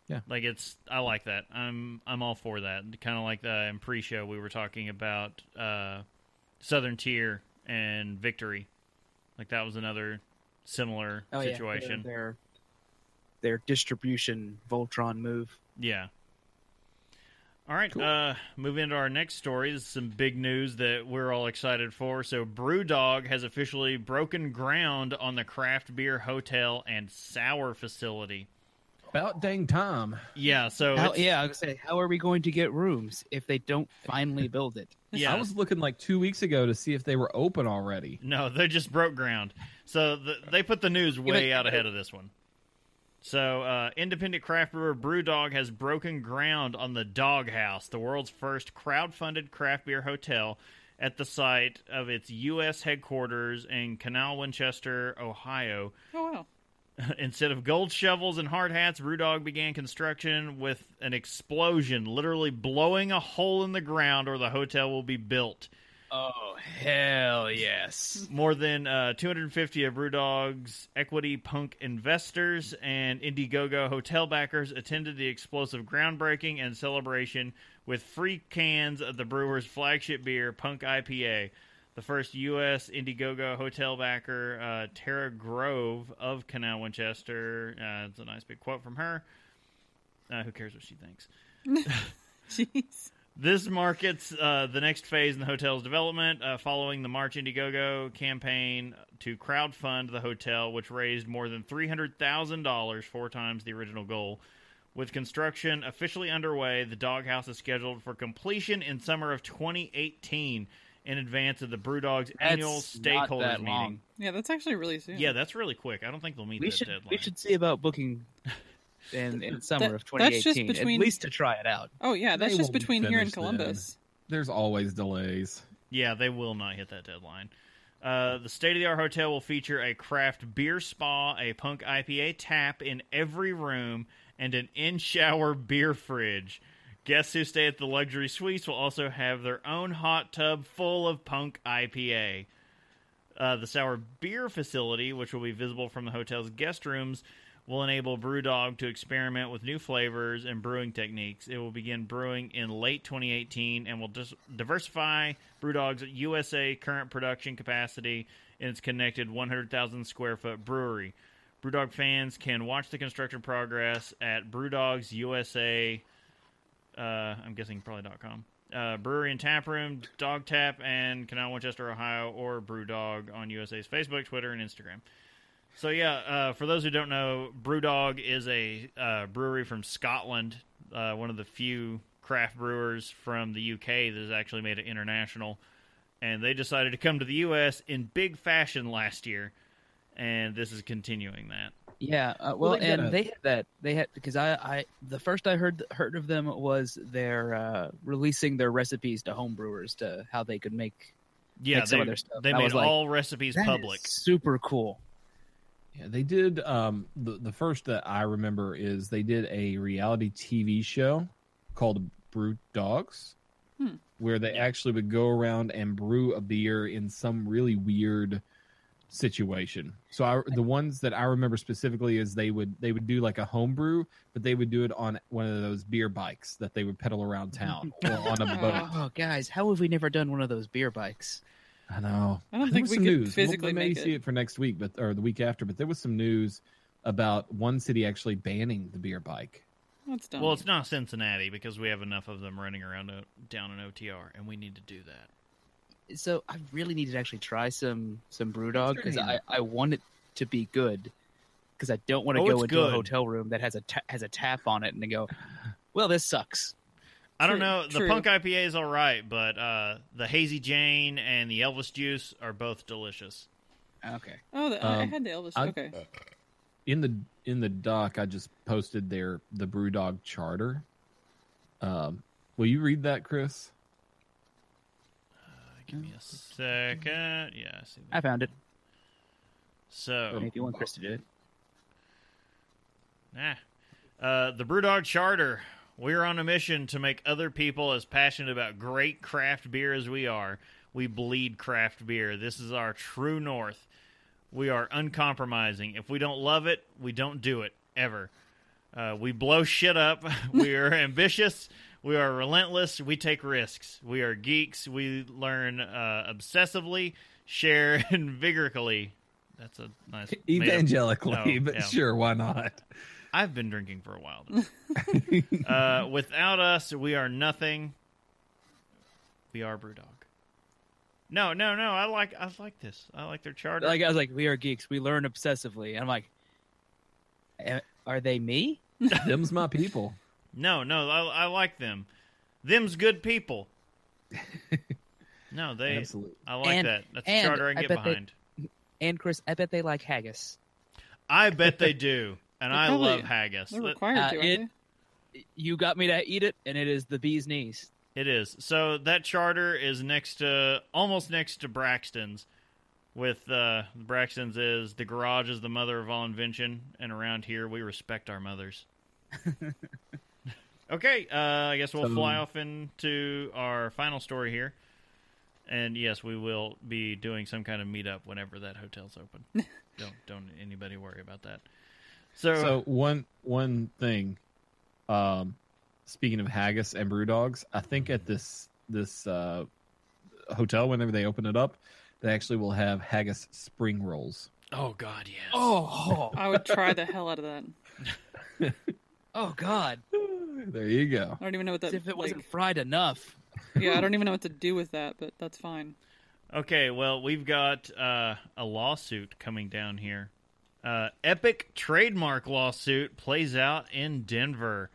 Yeah. Like it's I like that. I'm I'm all for that. Kind of like the in pre-show we were talking about uh, Southern Tier and Victory. Like that was another similar oh, situation. Yeah. Their, their distribution Voltron move. Yeah. All right, cool. uh, move into our next story. This is some big news that we're all excited for. So BrewDog has officially broken ground on the craft beer hotel and sour facility. About dang time. Yeah, so... How, yeah, I was going to say, how are we going to get rooms if they don't finally build it? Yeah, I was looking like two weeks ago to see if they were open already. No, they just broke ground. So the, they put the news way out ahead of this one. So, uh, independent craft brewer BrewDog has broken ground on the Doghouse, the world's first crowdfunded craft beer hotel at the site of its U S headquarters in Canal Winchester, Ohio. Oh, wow. Instead of gold shovels and hard hats, BrewDog began construction with an explosion, literally blowing a hole in the ground or the hotel will be built. Oh, hell yes. More than uh, two hundred fifty of BrewDog's equity punk investors and Indiegogo hotel backers attended the explosive groundbreaking and celebration with free cans of the brewer's flagship beer, Punk I P A. The first U S Indiegogo hotel backer, uh, Tara Grove of Canal Winchester. Uh, it's a nice big quote from her. Uh, who cares what she thinks? Jeez. This markets uh, the next phase in the hotel's development uh, following the March Indiegogo campaign to crowdfund the hotel, which raised more than three hundred thousand dollars, four times the original goal. With construction officially underway, the Doghouse is scheduled for completion in summer of twenty eighteen in advance of the BrewDog's that's annual stakeholders meeting. Yeah, that's actually really soon. Yeah, that's really quick. I don't think they'll meet we that should, deadline. We should see about booking... In, in summer that, of twenty eighteen, that's just between, at least to try it out. Oh, yeah, that's they just between here and Columbus. Then. There's always delays. Yeah, they will not hit that deadline. Uh, the state-of-the-art hotel will feature a craft beer spa, a Punk I P A tap in every room, and an in-shower beer fridge. Guests who stay at the luxury suites will also have their own hot tub full of Punk I P A. Uh, the sour beer facility, which will be visible from the hotel's guest rooms, will enable BrewDog to experiment with new flavors and brewing techniques. It will begin brewing in late twenty eighteen and will dis- diversify BrewDog's U S A current production capacity in its connected one hundred thousand square foot brewery. BrewDog fans can watch the construction progress at BrewDog's U S A, uh, I'm guessing probably .com, uh, brewery and taproom, Dog Tap, and Canal Winchester, Ohio, or BrewDog on U S A's Facebook, Twitter, and Instagram. So, yeah, uh, for those who don't know, BrewDog is a uh, brewery from Scotland, uh, one of the few craft brewers from the U K that has actually made it international. And they decided to come to the U S in big fashion last year, and this is continuing that. Yeah, uh, well, well they and a... they had that. They had because I, I the first I heard heard of them was their uh, releasing their recipes to home brewers to how they could make Yeah, like they, some of their stuff. They I made all like, recipes public. Super cool. Yeah, they did. Um, the the first that I remember is they did a reality T V show called BrewDogs, hmm. where they actually would go around and brew a beer in some really weird situation. So I, the ones that I remember specifically is they would they would do like a homebrew, but they would do it on one of those beer bikes that they would pedal around town or on a boat. Oh, guys, how have we never done one of those beer bikes? I know. I don't think we could news. physically we'll, we may make see it. it for next week, but or the week after. But there was some news about one city actually banning the beer bike. That's dumb. Well, it's not Cincinnati because we have enough of them running around o- down in O T R, and we need to do that. So I really need to actually try some some BrewDog because I, I want it to be good because I don't want to oh, go into good. a hotel room that has a ta- has a tap on it and they go, well, this sucks. I don't know. True. The Punk I P A is all right, but uh, the Hazy Jane and the Elvis Juice are both delicious. Okay. Oh, the, um, I had the Elvis. I, okay. In the in the doc, I just posted their the BrewDog charter. Um, will you read that, Chris? Uh, give me a second. Yeah, I see. I found it. So, if you want Chris to do it. Nah. Uh, the BrewDog charter. We're on a mission to make other people as passionate about great craft beer as we are. We bleed craft beer. This is our true north. We are uncompromising. If we don't love it, we don't do it, ever. Uh, we blow shit up. We are ambitious. We are relentless. We take risks. We are geeks. We learn uh, obsessively, share, and vigorously. That's a nice... Evangelically, no, but yeah. Sure, why not? I've been drinking for a while. uh, without us, we are nothing. We are BrewDog. No, no, no. I like, I like this. I like their charter. Like I was like, we are geeks. We learn obsessively. And I'm like, are they me? Them's my people. No, no. I, I like them. Them's good people. No, they. Absolutely. I like and, that. That's a charter I can get behind. They, and Chris, I bet they like haggis. I bet they do. And I love haggis. They're required uh, to, aren't it, they? You got me to eat it, and it is the bee's knees. It is. So that charter is next to, almost next to Braxton's. With uh, Braxton's is, the garage is the mother of all invention, and around here we respect our mothers. Okay, uh, I guess we'll fly off into our final story here. And yes, we will be doing some kind of meetup whenever that hotel's open. don't don't anybody worry about that. So, so one one thing, um, speaking of haggis and BrewDogs, I think at this this uh, hotel, whenever they open it up, they actually will have haggis spring rolls. Oh, God, yes. Oh, I would try the hell out of that. Oh, God. There you go. I don't even know what that... As if it like, wasn't fried enough. Yeah, I don't even know what to do with that, but that's fine. Okay, well, we've got uh, a lawsuit coming down here. Uh, epic trademark lawsuit plays out in Denver.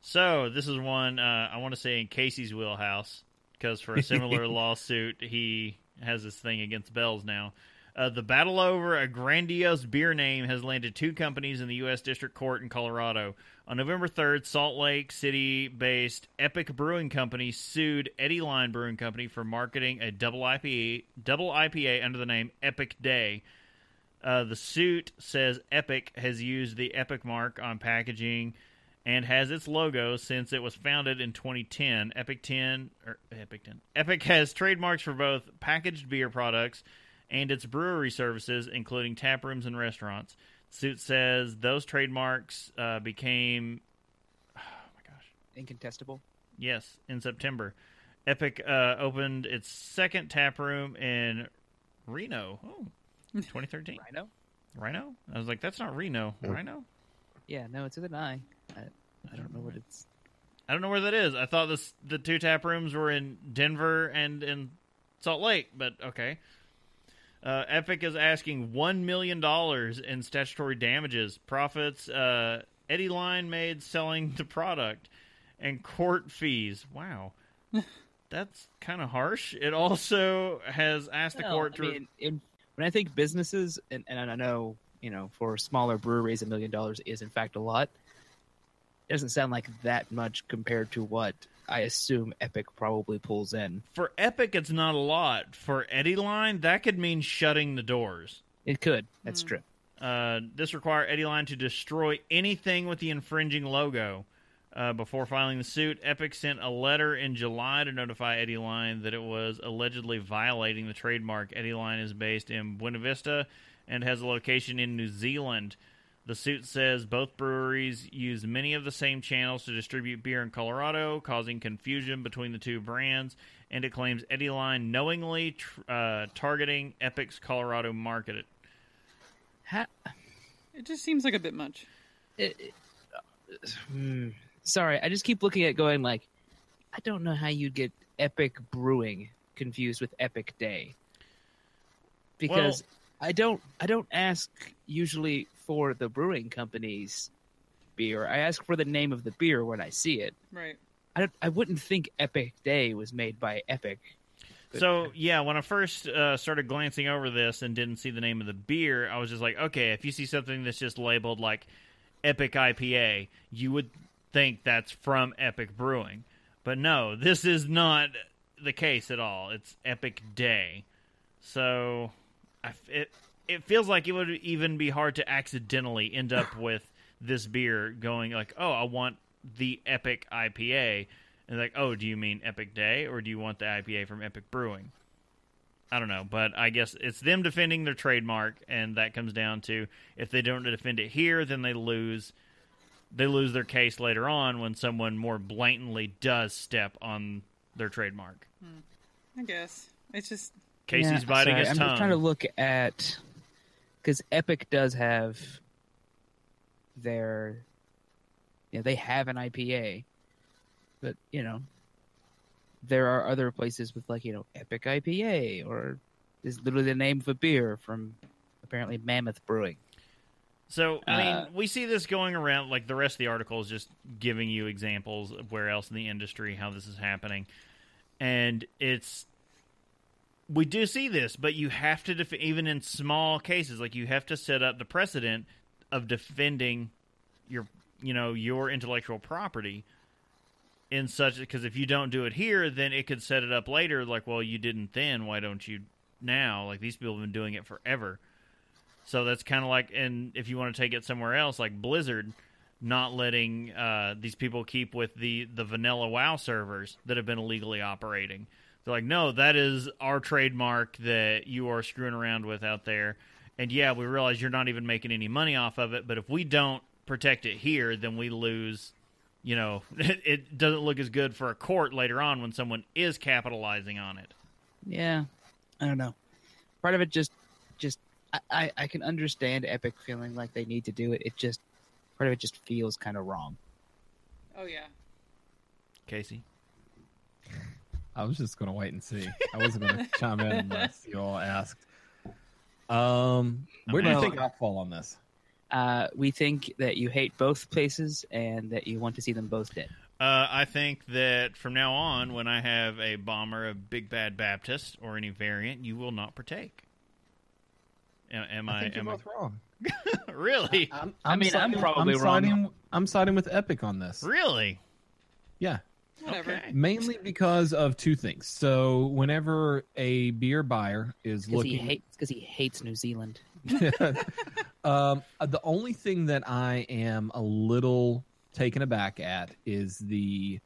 So this is one uh, I want to say in Casey's wheelhouse because for a similar lawsuit, he has this thing against Bell's now. Uh, the battle over a grandiose beer name has landed two companies in the U S District Court in Colorado. On November third, Salt Lake City-based Epic Brewing Company sued Eddie Line Brewing Company for marketing a double I P A, double I P A under the name Epic Day. Uh, the suit says Epic has used the Epic mark on packaging and has its logo since it was founded in twenty ten. Epic ten, or Epic ten. Epic has trademarks for both packaged beer products and its brewery services, including tap rooms and restaurants. The suit says those trademarks uh, became, oh my gosh, incontestable. Yes, in September, Epic uh, opened its second tap room in Reno. Oh. twenty thirteen. Rhino? Rhino? I was like, that's not Reno. Rhino? Yeah, no, it's with an I. I, I don't know what it's... I don't know where that is. I thought this, the two tap rooms were in Denver and in Salt Lake, but okay. Uh, Epic is asking one million dollars in statutory damages. Profits uh, Eddie Line made selling the product and court fees. Wow. That's kind of harsh. It also has asked well, the court to... I mean, it, When I think businesses, and, and I know, you know, for smaller breweries, a million dollars is in fact a lot. It doesn't sound like that much compared to what I assume Epic probably pulls in. For Epic, it's not a lot. For Eddie Line, that could mean shutting the doors. It could. That's mm. true. Uh, this require Eddie Line to destroy anything with the infringing logo. Uh, before filing the suit, Epic sent a letter in July to notify Eddie Line that it was allegedly violating the trademark. Eddie Line is based in Buena Vista and has a location in New Zealand. The suit says both breweries use many of the same channels to distribute beer in Colorado, causing confusion between the two brands, and it claims Eddie Line knowingly tr- uh, targeting Epic's Colorado market. Ha- it just seems like a bit much. It, it, uh, hmm. Sorry, I just keep looking at going like, I don't know how you'd get Epic Brewing confused with Epic Day. Because well, I don't I don't ask usually for the brewing company's beer. I ask for the name of the beer when I see it. Right. I don't, I wouldn't think Epic Day was made by Epic. So, yeah, when I first uh, started glancing over this and didn't see the name of the beer, I was just like, okay, if you see something that's just labeled like Epic I P A, you would think that's from Epic Brewing. But no, this is not the case at all. It's Epic Day. So I, it it feels like it would even be hard to accidentally end up with this beer going like, oh, I want the Epic I P A. And like, oh, do you mean Epic Day or do you want the I P A from Epic Brewing? I don't know, but I guess it's them defending their trademark, and that comes down to if they don't defend it here, then they lose... They lose their case later on when someone more blatantly does step on their trademark. I guess. It's just... Casey's yeah, biting sorry. his I'm tongue. I'm trying to look at... Because Epic does have their... Yeah, they have an I P A. But, you know, there are other places with, like, you know, Epic I P A, or is literally the name of a beer from, apparently, Mammoth Brewing. So, I mean, uh, we see this going around, like the rest of the article is just giving you examples of where else in the industry, how this is happening. And it's, we do see this, but you have to, def- even in small cases, like you have to set up the precedent of defending your, you know, your intellectual property in such, because if you don't do it here, then it could set it up later. Like, well, you didn't then, why don't you now? Like these people have been doing it forever. So that's kind of like, and if you want to take it somewhere else, like Blizzard not letting uh, these people keep with the, the vanilla WoW servers that have been illegally operating. They're like, no, that is our trademark that you are screwing around with out there. And yeah, we realize you're not even making any money off of it, but if we don't protect it here, then we lose, you know, it, it doesn't look as good for a court later on when someone is capitalizing on it. Yeah, I don't know. Part of it just, just, I, I can understand Epic feeling like they need to do it. It just, part of it just feels kind of wrong. Oh, yeah. Casey? I was just going to wait and see. I wasn't going to chime in unless you all asked. Um, where do you think I fall on this? Uh, we think that you hate both places and that you want to see them both dead. Uh, I think that from now on, when I have a bomber of Big Bad Baptist or any variant, you will not partake. Am, am I, I think you're am both I... wrong. Really? I, I'm, I'm I mean, siding, I'm probably I'm wrong. Siding, I'm siding with Epic on this. Really? Yeah. Whatever. Okay. Mainly because of two things. So whenever a beer buyer is it's looking... He hate, it's because he hates New Zealand. um, the only thing that I am a little taken aback at is the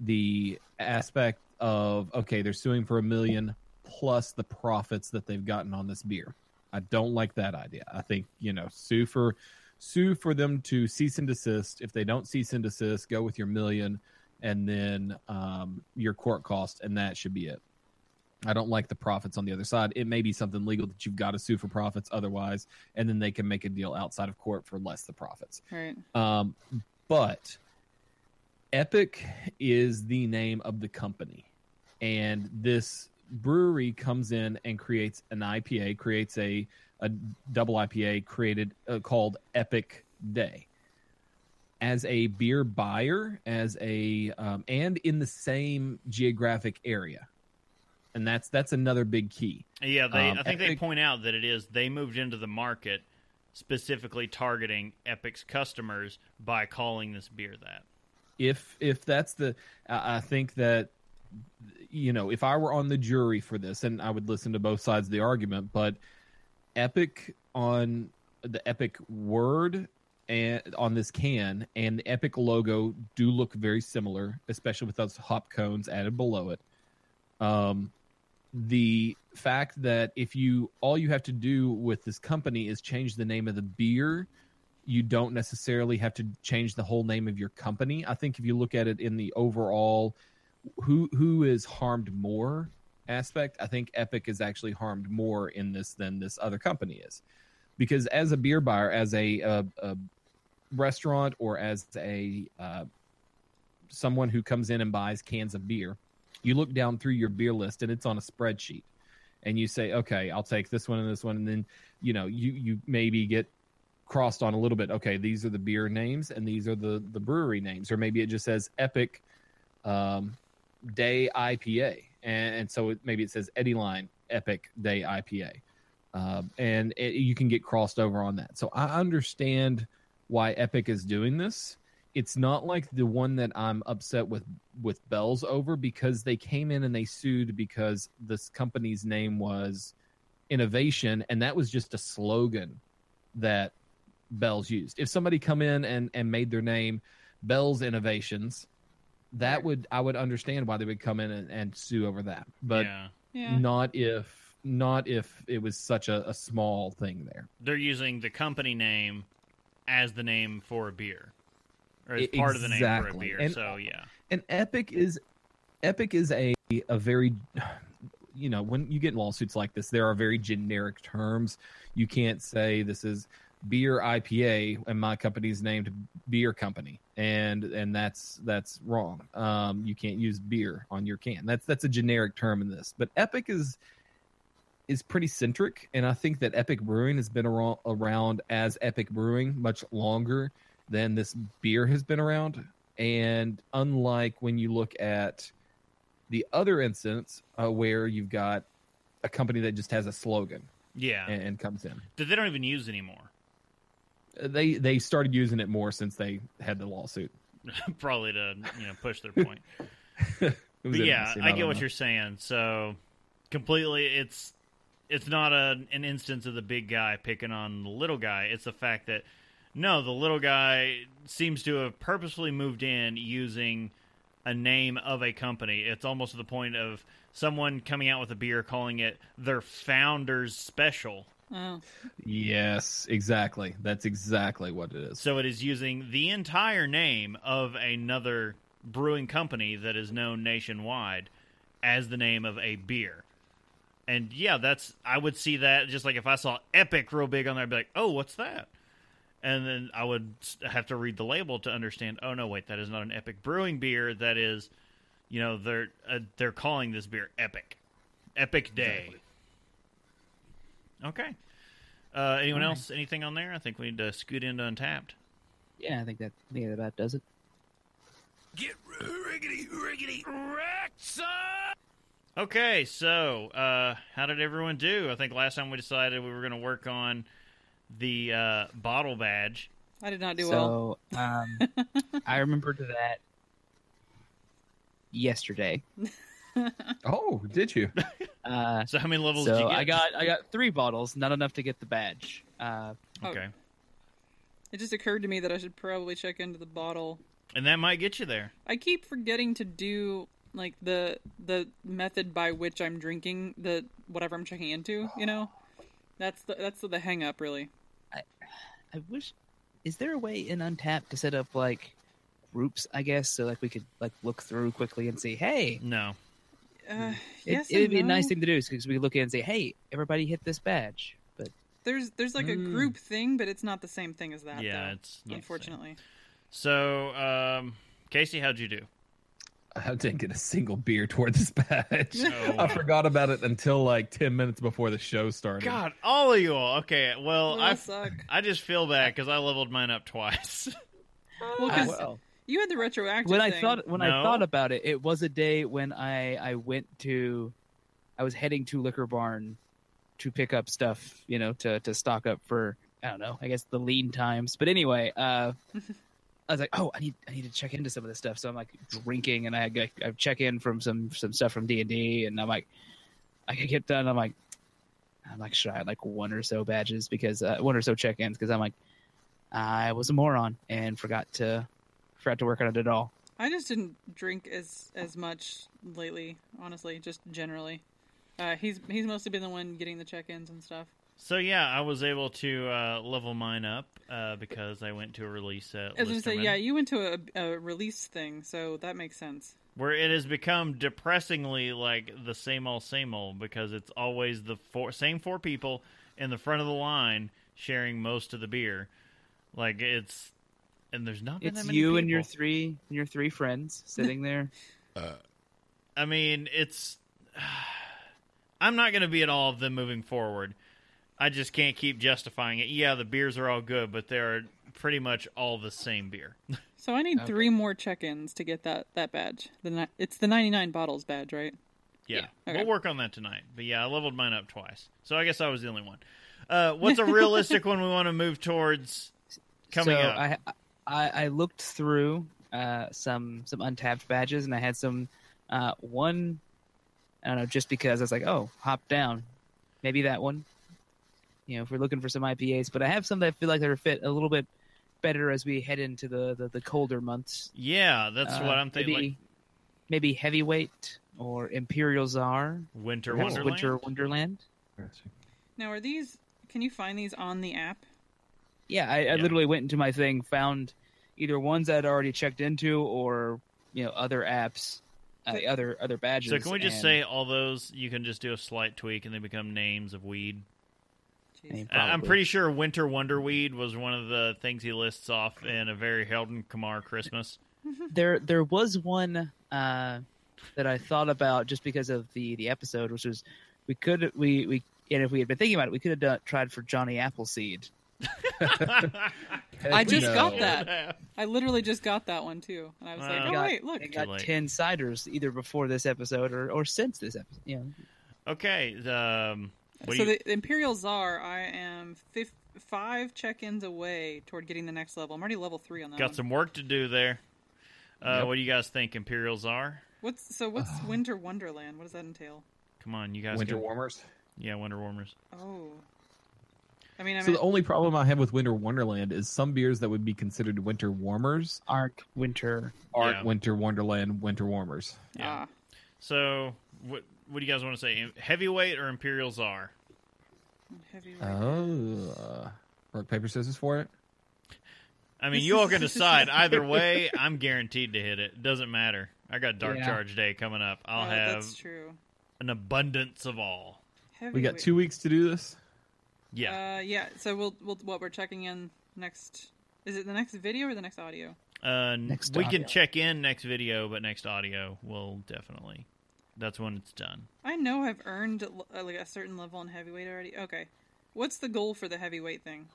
the aspect of, okay, they're suing for a million plus the profits that they've gotten on this beer. I don't like that idea. I think, you know, sue for sue for them to cease and desist. If they don't cease and desist, go with your million and then um, your court cost, and that should be it. I don't like the profits on the other side. It may be something legal that you've got to sue for profits otherwise, and then they can make a deal outside of court for less the profits. Right. Um, but Epic is the name of the company, and this brewery comes in and creates an I P A, creates a, a double I P A created uh, called Epic Day. As a beer buyer, as a um, and in the same geographic area, and that's that's another big key. Yeah, they, um, I think Epic, they point out that it is they moved into the market specifically targeting Epic's customers by calling this beer that. if if that's the, uh, I think that, you know, if I were on the jury for this, and I would listen to both sides of the argument, but Epic on the Epic word and on this can and the Epic logo do look very similar, especially with those hop cones added below it. Um, the fact that if you all you have to do with this company is change the name of the beer, you don't necessarily have to change the whole name of your company. I think if you look at it in the overall who who is harmed more aspect, I think Epic is actually harmed more in this than this other company is. Because as a beer buyer, as a, a, a restaurant or as a uh, someone who comes in and buys cans of beer, you look down through your beer list and it's on a spreadsheet. And you say, okay, I'll take this one and this one. And then, you know, you, you maybe get crossed on a little bit. Okay, these are the beer names and these are the, the brewery names. Or maybe it just says Epic um, Day I P A. And, and so it, maybe it says Edeline Epic Day I P A. Uh, and it, you can get crossed over on that. So I understand why Epic is doing this. It's not like the one that I'm upset with with Bell's over, because they came in and they sued because this company's name was Innovation, and that was just a slogan that Bell's used. If somebody come in and, and made their name Bell's Innovations, that would I would understand why they would come in and, and sue over that. But yeah. Yeah. not if Not if it was such a, a small thing there. They're using the company name as the name for a beer. Or as exactly. part of the name for a beer. And, so, yeah. And Epic is Epic is a, a very, you know, when you get in lawsuits like this, there are very generic terms. You can't say this is beer I P A and my company's named Beer Company. And and that's that's wrong. Um, you can't use beer on your can. That's, that's a generic term in this. But Epic is... is pretty centric, and I think that Epic Brewing has been around, around as Epic Brewing much longer than this beer has been around. And unlike when you look at the other instance uh, where you've got a company that just has a slogan, yeah, and, and comes in that they don't even use anymore. They they started using it more since they had the lawsuit, probably to you know push their point. But yeah, I, I get what know. you're saying. So completely, it's. It's not a, an instance of the big guy picking on the little guy. It's the fact that, no, the little guy seems to have purposefully moved in using a name of a company. It's almost to the point of someone coming out with a beer calling it their founder's special. Oh. Yes, exactly. That's exactly what it is. So it is using the entire name of another brewing company that is known nationwide as the name of a beer. And yeah, that's I would see that just like if I saw Epic real big on there, I'd be like, oh, what's that? And then I would have to read the label to understand, oh, no, wait, that is not an Epic Brewing beer. That is, you know, they're uh, they're calling this beer Epic. Epic Day. Exactly. Okay. Uh, anyone right. else? Anything on there? I think we need to scoot into Untappd. Yeah, I think that, I think that about does it. Get riggedy, riggedy, wrecked, son! Okay, so uh, how did everyone do? I think last time we decided we were going to work on the uh, bottle badge. I did not do so, well. So um, I remembered that yesterday. Oh, did you? Uh, so how many levels so did you get? I got I got three bottles, not enough to get the badge. Uh, okay. Oh. It just occurred to me that I should probably check into the bottle. And that might get you there. I keep forgetting to do... Like, the the method by which I'm drinking the whatever I'm checking into, you know? That's the that's the, the hang-up, really. I I wish... Is there a way in Untappd to set up, like, groups, I guess, so, like, we could, like, look through quickly and say, hey... No. Uh, it, yes it would no. be a nice thing to do, because we look in and say, hey, everybody hit this badge, but... There's, there's like, mm. a group thing, but it's not the same thing as that, Yeah, though, it's... Not unfortunately. So, um, Casey, how'd you do? I didn't get a single beer toward this badge. No. I forgot about it until like ten minutes before the show started. God, all of you all. Okay, well, well I suck. I just feel bad because I leveled mine up twice. Well, because well. you had the retroactive when thing. I thought, when no. I thought about it, it was a day when I, I went to... I was heading to Liquor Barn to pick up stuff, you know, to, to stock up for, I don't know, I guess the lean times. But anyway... uh I was like, oh, I need I need to check into some of this stuff. So I'm like drinking, and I I, I check in from some some stuff from D and D, and I'm like, I get done. I'm like, I'm like shy, like one or so badges because uh, one or so check ins because I'm like, I was a moron and forgot to forgot to work on it at all. I just didn't drink as as much lately, honestly, just generally. Uh, he's he's mostly been the one getting the check ins and stuff. So yeah, I was able to uh, level mine up uh, because I went to a release at. I was going to say, yeah, you went to a, a release thing, so that makes sense. Where it has become depressingly like the same old, same old, because it's always the four, same four people in the front of the line sharing most of the beer. Like it's, and there's not been that many people. It's you and your three, your three friends sitting there. uh, I mean, it's. I'm not going to be at all of them moving forward. I just can't keep justifying it. Yeah, the beers are all good, but they're pretty much all the same beer. So I need okay. three more check-ins to get that, that badge. The ni- It's the ninety-nine bottles badge, right? Yeah. yeah. Okay. We'll work on that tonight. But yeah, I leveled mine up twice. So I guess I was the only one. Uh, what's a realistic one we want to move towards coming so up? I, I, I looked through uh, some some Untappd badges, and I had some uh, one, I don't know, just because I was like, oh, hop down. Maybe that one. You know, if we're looking for some I P As, but I have some that feel like they're fit a little bit better as we head into the, the, the colder months. Yeah, that's uh, what I'm thinking. Maybe, like... maybe Heavyweight or Imperial Czar, Winter Wonderland. Winter Wonderland. Now, are these? Can you find these on the app? Yeah, I, yeah. I literally went into my thing, found either ones I'd already checked into, or you know, other apps. Uh, other other badges. So can we just and... say all those? You can just do a slight tweak, and they become names of weed. I mean, I'm pretty sure Winter Wonderweed was one of the things he lists off in A Very Helden Kamar Christmas. There there was one uh, that I thought about just because of the, the episode, which was we could we, we and if we had been thinking about it, we could have done, tried for Johnny Appleseed. I just know. got that. I literally just got that one too, and I was uh, like, oh got, wait, look, I got ten ciders either before this episode or, or since this episode. Yeah. Okay. Um... What so you... the Imperial Czar, I am fifth, five check-ins away toward getting the next level. I'm already level three on that. Got one. Some work to do there. Uh, yep. What do you guys think, Imperial Czar? What's so? What's uh, Winter Wonderland? What does that entail? Come on, you guys. Winter can... Warmers. Yeah, Winter Warmers. Oh. I mean, I so mean... the only problem I have with Winter Wonderland is some beers that would be considered Winter Warmers aren't Winter. Aren't yeah. Winter Wonderland Winter Warmers. Yeah. Ah. So what? What do you guys want to say? Heavyweight or Imperial Czar? Heavyweight. Oh. Uh, rock, paper, scissors for it? I mean, you all can decide. Either way, I'm guaranteed to hit it. Doesn't matter. I got Dark yeah. Charge Day coming up. I'll yeah, have that's true. an abundance of all. We got two weeks to do this? Yeah. Uh, yeah, so we'll, we'll what we're checking in next... Is it the next video or the next audio? Uh, next we audio. can check in next video, but next audio we'll definitely... That's when it's done. I know I've earned uh, like a certain level in heavyweight already. Okay, what's the goal for the heavyweight thing?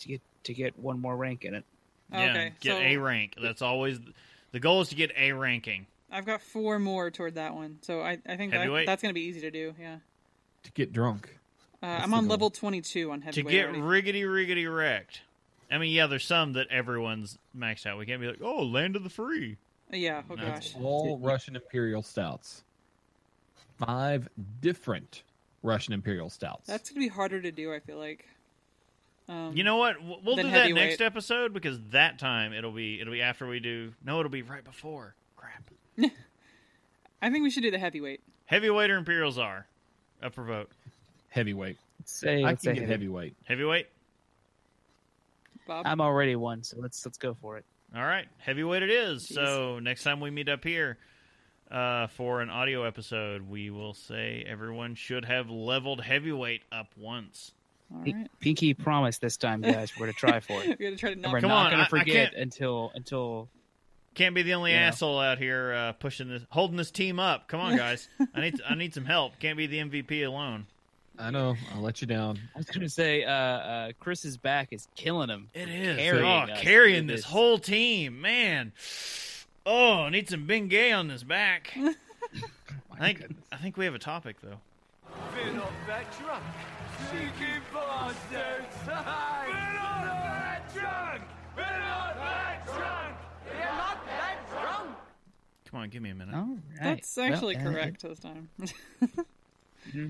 To get to get one more rank in it. Oh, yeah, okay. get so, a rank. That's always the goal is to get a ranking. I've got four more toward that one, so I I think that, that's going to be easy to do. Yeah. To get drunk. Uh, I'm on goal. level twenty-two on heavyweight. To get already. riggedy riggedy wrecked. I mean, yeah, there's some that everyone's maxed out. We can't be like, oh, land of the free. Yeah, oh gosh. It's all Russian Imperial Stouts. Five different Russian Imperial Stouts. That's going to be harder to do, I feel like. Um, you know what? We'll do that next episode because that time it'll be it'll be after we do... No, it'll be right before. Crap. I think we should do the heavyweight. Heavyweight or Imperial Czar? Up for vote. Heavyweight. Say, I can say get heavyweight. Heavyweight? Bob? I'm already one, so let's let's go for it. All right, heavyweight it is. Jeez. So next time we meet up here uh, for an audio episode, we will say everyone should have leveled heavyweight up once. All right. Pinky promise this time, guys. We're going to try for it. We're going to try to not. We're Come not going to forget I, I until until. Can't be the only asshole know. out here uh, pushing this, holding this team up. Come on, guys. I need I need some help. Can't be the M V P alone. I know. I'll let you down. I was going to say, uh, uh, Chris's back is killing him. It is. Carrying, oh, carrying this whole team. Man. Oh, I need some Bengay on this back. I think goodness. I think we have a topic, though. Fill up that truck. Cheeky bastards. Fill up that truck. Fill up that Come on, give me a minute. All right. That's actually well, correct uh, this time. mm-hmm.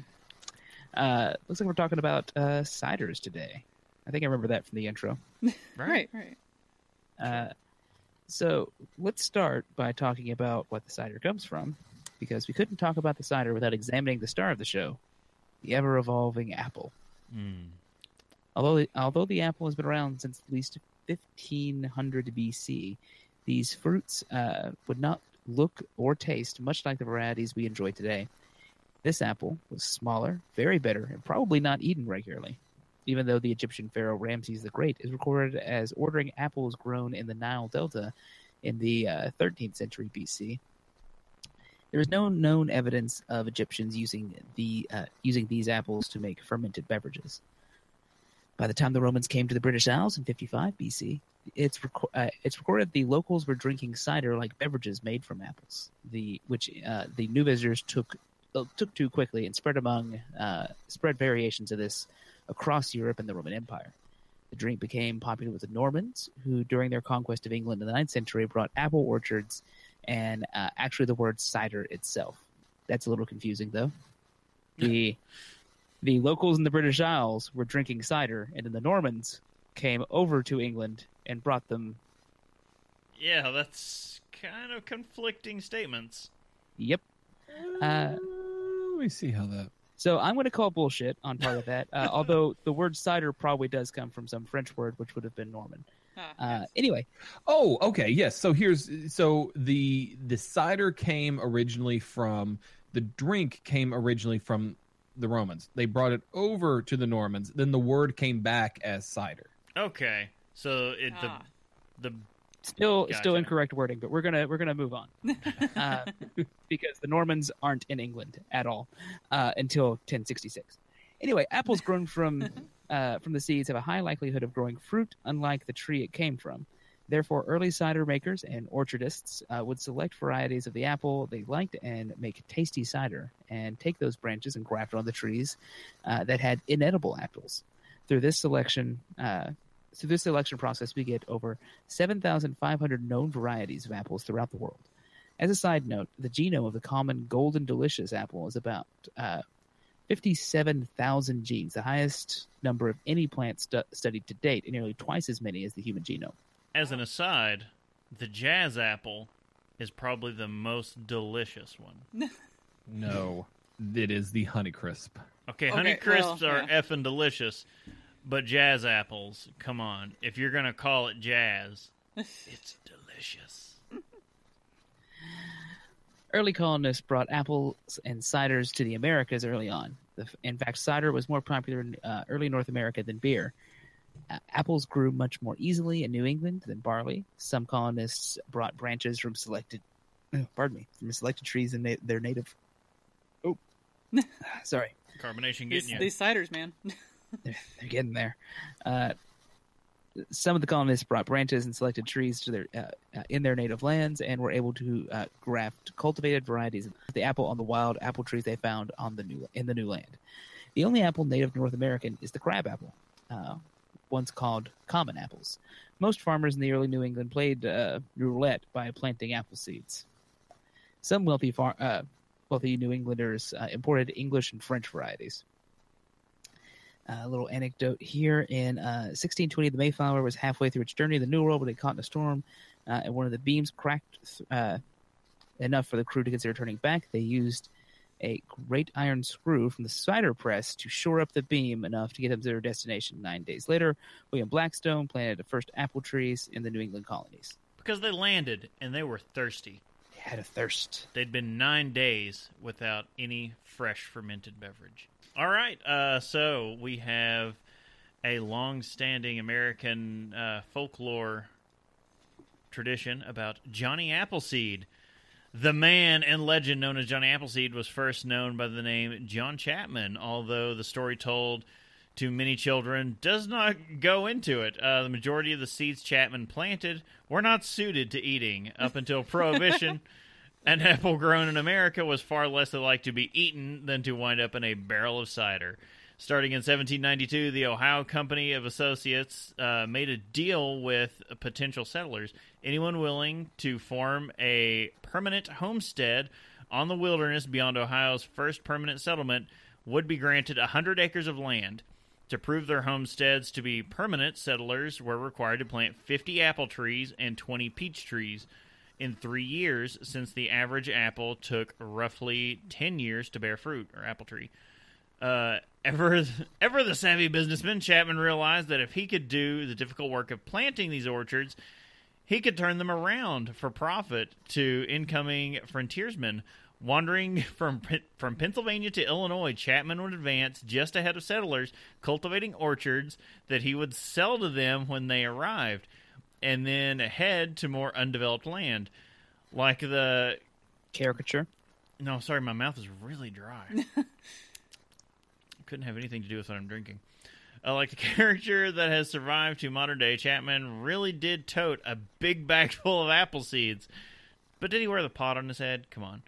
uh, looks like we're talking about uh, ciders today. I think I remember that from the intro. Right, right. Uh, so let's start by talking about what the cider comes from, because we couldn't talk about the cider without examining the star of the show, the ever-evolving apple. Mm. Although the, although the apple has been around since at least fifteen hundred B C, these fruits uh, would not look or taste much like the varieties we enjoy today. This apple was smaller, very bitter, and probably not eaten regularly, even though the Egyptian pharaoh Ramses the Great is recorded as ordering apples grown in the Nile Delta in the uh, thirteenth century B C. There is no known evidence of Egyptians using the uh, using these apples to make fermented beverages. By the time the Romans came to the British Isles in fifty-five B C, it's reco- uh, it's recorded the locals were drinking cider like beverages made from apples, the which uh, the new visitors took uh, took to quickly and spread among uh, spread variations of this across Europe and the Roman Empire. The drink became popular with the Normans, who during their conquest of England in the ninth century brought apple orchards and uh, actually the word cider itself. That's a little confusing, though. The the locals in the British Isles were drinking cider, and then the Normans came over to England and brought them... Yeah, that's kind of conflicting statements. Yep. Uh, Let me see how that... So I'm going to call bullshit on part of that, uh, although the word cider probably does come from some French word, which would have been Norman. Ah, uh, yes. Anyway. Oh, okay, yes. So here's so the the cider came originally from the drink came originally from the Romans. They brought it over to the Normans. Then the word came back as cider. Okay, so it ah. the the still gotcha. still incorrect wording, but we're gonna we're gonna move on uh, because the Normans aren't in England at all uh, until ten sixty-six. Anyway, apples grown from. Uh, from the seeds have a high likelihood of growing fruit, unlike the tree it came from. Therefore, early cider makers and orchardists uh, would select varieties of the apple they liked and make tasty cider, and take those branches and graft on the trees uh, that had inedible apples. Through this selection, uh, through this selection process, we get over seven thousand five hundred known varieties of apples throughout the world. As a side note, the genome of the common golden delicious apple is about uh, fifty-seven thousand genes, the highest number of any plant stu- studied to date, and nearly twice as many as the human genome. As an aside, the jazz apple is probably the most delicious one. No, it is the Honeycrisp. Okay, okay Honeycrisps well, are yeah. effing delicious, but jazz apples, come on. If you're going to call it jazz, it's delicious. Early colonists brought apples and ciders to the Americas early on. In fact, cider was more popular in uh, early North America than beer. Uh, apples grew much more easily in New England than barley. Some colonists brought branches from selected, oh, pardon me, from selected trees in na- their native. Oh, sorry. Carbonation getting these, you. These ciders, man. they're, they're getting there. Uh, Some of the colonists brought branches and selected trees to their uh, in their native lands and were able to uh, graft cultivated varieties of the apple on the wild apple trees they found on the new in the new land. The only apple native to North America is the crab apple, uh, once called common apples. Most farmers in the early New England played uh, roulette by planting apple seeds. Some wealthy far- uh, wealthy New Englanders uh, imported English and French varieties. A uh, little anecdote here. In uh, sixteen twenty, the Mayflower was halfway through its journey to the New World when it caught in a storm, uh, and one of the beams cracked th- uh, enough for the crew to consider turning back. They used a great iron screw from the cider press to shore up the beam enough to get them to their destination. Nine days later, William Blackstone planted the first apple trees in the New England colonies. Because they landed, and they were thirsty. They had a thirst. They'd been nine days without any fresh fermented beverage. All right, uh, so we have a long-standing American uh, folklore tradition about Johnny Appleseed. The man and legend known as Johnny Appleseed was first known by the name John Chapman, although the story told to many children does not go into it. Uh, the majority of the seeds Chapman planted were not suited to eating up until Prohibition. An apple grown in America was far less likely to be eaten than to wind up in a barrel of cider. Starting in seventeen ninety-two, the Ohio Company of Associates uh, made a deal with potential settlers. Anyone willing to form a permanent homestead on the wilderness beyond Ohio's first permanent settlement would be granted one hundred acres of land. To prove their homesteads to be permanent, settlers were required to plant fifty apple trees and twenty peach trees. In three years, since the average apple took roughly ten years to bear fruit, or apple tree. Uh, ever, ever the savvy businessman, Chapman realized that if he could do the difficult work of planting these orchards, he could turn them around for profit to incoming frontiersmen. Wandering from from Pennsylvania to Illinois, Chapman would advance just ahead of settlers, cultivating orchards that he would sell to them when they arrived, and then ahead to more undeveloped land. Like the... Caricature? No, sorry, my mouth is really dry. Couldn't have anything to do with what I'm drinking. Uh, like the caricature that has survived to modern day, Chapman really did tote a big bag full of apple seeds. But did he wear the pot on his head? Come on.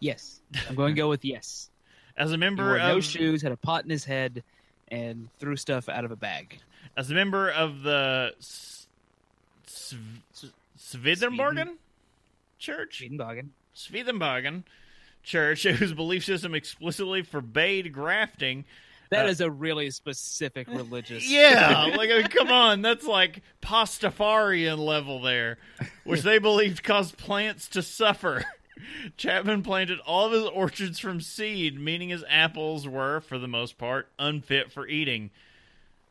Yes. I'm going to go with yes. As a member he wore of... no shoes, had a pot in his head, and threw stuff out of a bag. As a member of the S- S- Swedenborgian Church? Swedenborgian. Swedenborgian Church, whose belief system explicitly forbade grafting... That uh, is a really specific religious... Yeah, like, I mean, come on, that's like Pastafarian level there, which they believed caused plants to suffer. Chapman planted all of his orchards from seed, meaning his apples were, for the most part, unfit for eating.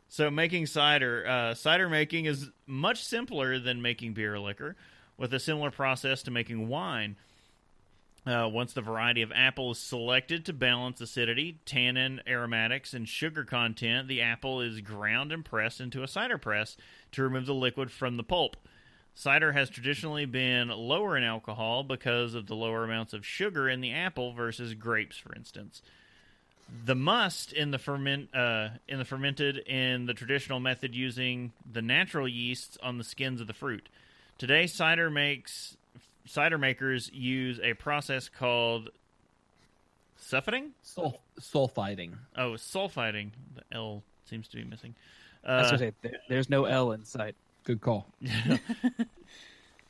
So making cider, uh, cider making is much simpler than making beer or liquor, with a similar process to making wine. Uh, once the variety of apple is selected to balance acidity, tannin, aromatics, and sugar content, the apple is ground and pressed into a cider press to remove the liquid from the pulp. Cider has traditionally been lower in alcohol because of the lower amounts of sugar in the apple versus grapes, for instance. The must in the ferment uh, in the fermented in the traditional method using the natural yeasts on the skins of the fruit. Today, cider makes cider makers use a process called sulfiting. Sul- sulfiting. Oh, sulfiting. The L seems to be missing. Uh, That's what There's no L in sight. Good call.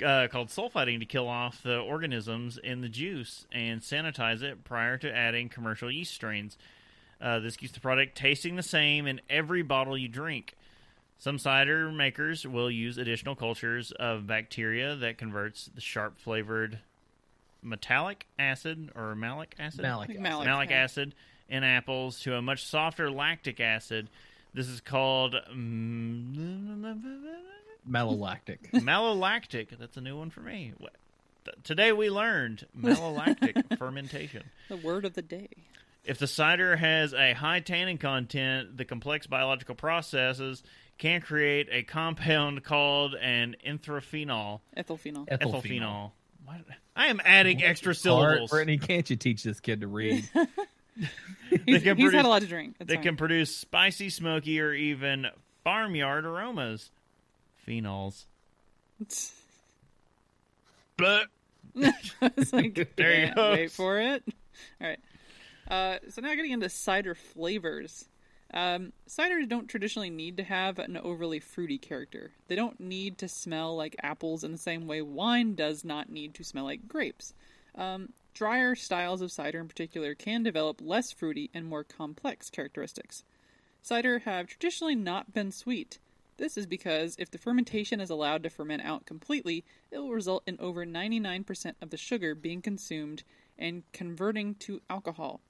uh, called sulfiting to kill off the organisms in the juice and sanitize it prior to adding commercial yeast strains. Uh, this keeps the product tasting the same in every bottle you drink. Some cider makers will use additional cultures of bacteria that converts the sharp-flavored metallic acid or malic acid? Malic, malic, malic acid in apples to a much softer lactic acid. This is called... Mm, malolactic. Malolactic. That's a new one for me. What? Th- today we learned malolactic fermentation. The word of the day. If the cider has a high tannin content, the complex biological processes can create a compound called an enthraphenol. Ethylphenol. Ethylphenol. Ethylphenol. What? I am adding What's extra syllables. Brittany, can't you teach this kid to read? he's he's produce, had a lot to drink. That's they fine. Can produce spicy, smoky, or even farmyard aromas. Phenols. But like, there you go. Wait for it. All right. Uh, so now getting into cider flavors. Um, ciders don't traditionally need to have an overly fruity character. They don't need to smell like apples in the same way wine does not need to smell like grapes. Um, drier styles of cider in particular can develop less fruity and more complex characteristics. Cider have traditionally not been sweet. This is because if the fermentation is allowed to ferment out completely, it will result in over ninety-nine percent of the sugar being consumed and converting to alcohol.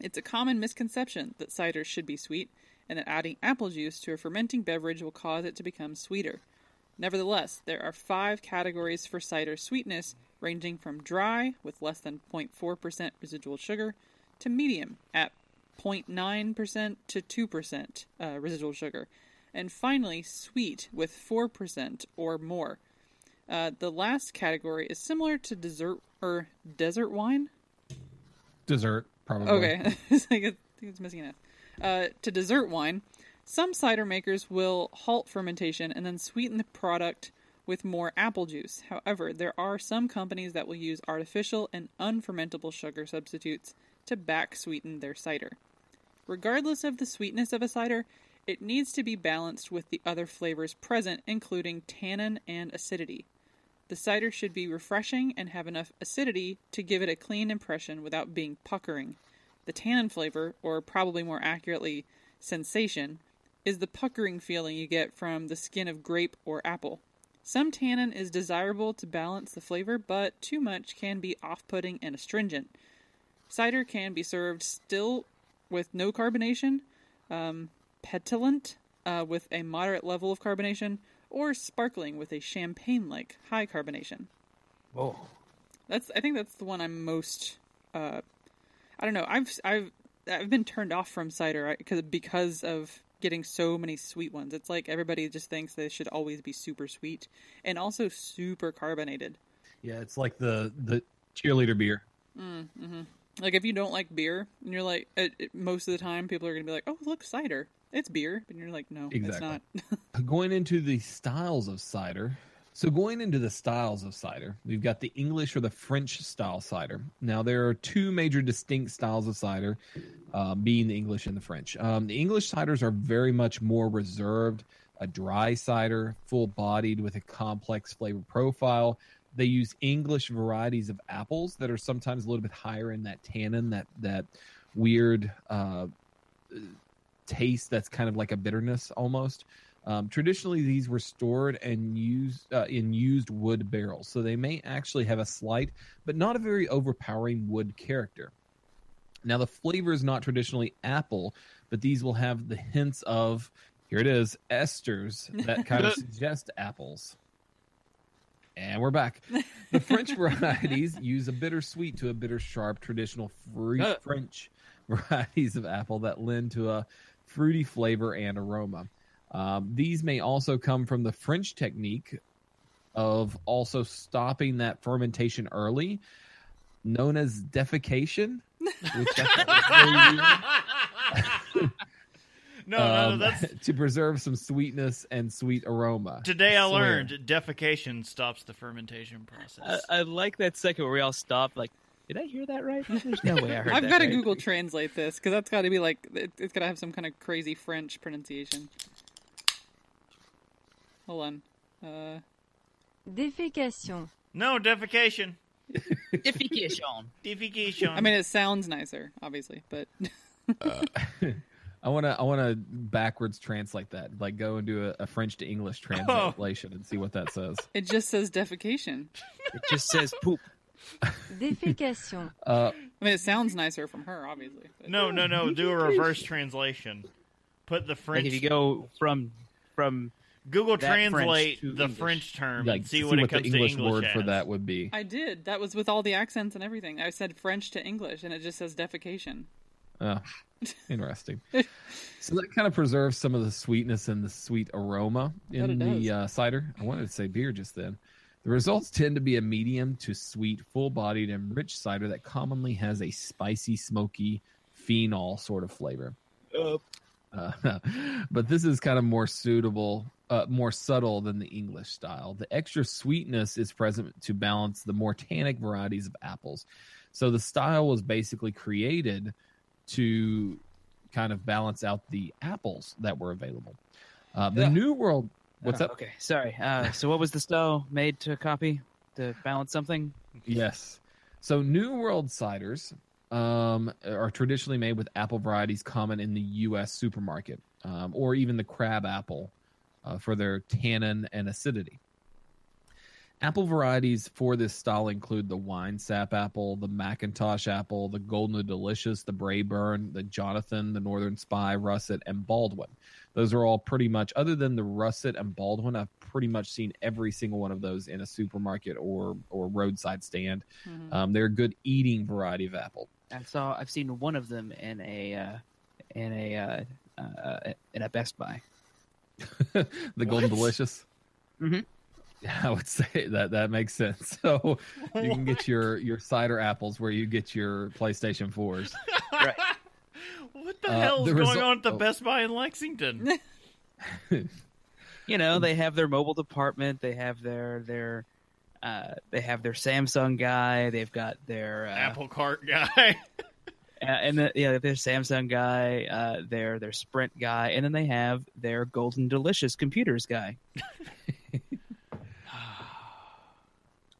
It's a common misconception that cider should be sweet and that adding apple juice to a fermenting beverage will cause it to become sweeter. Nevertheless, there are five categories for cider sweetness, ranging from dry, with less than zero point four percent residual sugar, to medium, at zero point nine percent to two percent uh, residual sugar. And finally, sweet, with four percent or more. Uh, the last category is similar to dessert or desert wine? Dessert, probably. Okay, I think it's missing an F. Uh, to dessert wine, some cider makers will halt fermentation and then sweeten the product with more apple juice. However, there are some companies that will use artificial and unfermentable sugar substitutes to back-sweeten their cider. Regardless of the sweetness of a cider, it needs to be balanced with the other flavors present, including tannin and acidity. The cider should be refreshing and have enough acidity to give it a clean impression without being puckering. The tannin flavor, or probably more accurately, sensation, is the puckering feeling you get from the skin of grape or apple. Some tannin is desirable to balance the flavor, but too much can be off-putting and astringent. Cider can be served still with no carbonation, um, petulant uh, with a moderate level of carbonation, or sparkling with a champagne-like high carbonation. Whoa. That's, I think that's the one I'm most... Uh, I don't know. I've I've I've been turned off from cider because because of getting so many sweet ones. It's like everybody just thinks they should always be super sweet and also super carbonated. Yeah, it's like the, the cheerleader beer. Mm, mm-hmm. Like if you don't like beer and you're like, it, it, most of the time people are going to be like, oh, look, cider. It's beer. And you're like, no, exactly. It's not. Going into the styles of cider. So going into the styles of cider, we've got the English or the French style cider. Now, there are two major distinct styles of cider, uh, being the English and the French. Um, the English ciders are very much more reserved, a dry cider, full-bodied with a complex flavor profile. They use English varieties of apples that are sometimes a little bit higher in that tannin, that, that weird uh, taste that's kind of like a bitterness almost. Um, traditionally, these were stored and used uh, in used wood barrels, so they may actually have a slight, but not a very overpowering wood character. Now, the flavor is not traditionally apple, but these will have the hints of, here it is, esters that kind of suggest apples. And we're back. The French varieties use a bittersweet to a bitter-sharp traditional free French varieties of apple that lend to a fruity flavor and aroma. Um, these may also come from the French technique of also stopping that fermentation early, known as defecation. Which really no, um, no, that's to preserve some sweetness and sweet aroma. Today I, I learned defecation stops the fermentation process. I, I like that second where we all stop. Like, did I hear that right? There's no way I heard I've that. I've got to right. Google Translate this because that's got to be like it, it's got to have some kind of crazy French pronunciation. Hold on. Uh... Defecation. No, defecation. Defecation. Defecation. I mean, it sounds nicer, obviously, but... uh, I want to I want to backwards translate that. Like, go and do a, a French to English translation oh. and see what that says. It just says defecation. It just says poop. Defecation. Uh, I mean, it sounds nicer from her, obviously. But... No, no, no. Do a reverse translation. Put the French... Like if you go from from... Google that Translate French the English. French term like, and see, see what, what it comes the English to English word as. For that would be. I did. That was with all the accents and everything. I said French to English, and it just says defecation. Oh, interesting. So that kind of preserves some of the sweetness and the sweet aroma in the uh, cider. I wanted to say beer just then. The results tend to be a medium to sweet, full-bodied, and rich cider that commonly has a spicy, smoky, phenol sort of flavor. Uh, uh, but this is kind of more suitable... Uh, more subtle than the English style. The extra sweetness is present to balance the more tannic varieties of apples. So the style was basically created to kind of balance out the apples that were available. Uh, the yeah. New World... What's oh, up? Okay, sorry. Uh, so what was the style made to copy? To balance something? Yes. So New World ciders um, are traditionally made with apple varieties common in the U S supermarket, um, or even the crab apple. Uh, for their tannin and acidity. Apple varieties for this style include the wine sap apple, the Macintosh apple, the Golden Delicious, the Braeburn, the Jonathan, the Northern Spy, Russet, and Baldwin. Those are all pretty much, other than the Russet and Baldwin, I've pretty much seen every single one of those in a supermarket or or roadside stand. Mm-hmm. Um, they're a good eating variety of apple. I saw, I've seen one of them in a uh, in a uh, uh, in a Best Buy. The what? Golden Delicious. Mm-hmm. Yeah, I would say that that makes sense. So what? You can get your, your cider apples where you get your PlayStation fours. Right. What the uh, hell is going resu- on at the oh. Best Buy in Lexington? You know, they have their mobile department. They have their their uh, they have their Samsung guy. They've got their uh, Apple Cart guy. And the, yeah, their Samsung guy, uh, their their Sprint guy, and then they have their Golden Delicious Computers guy.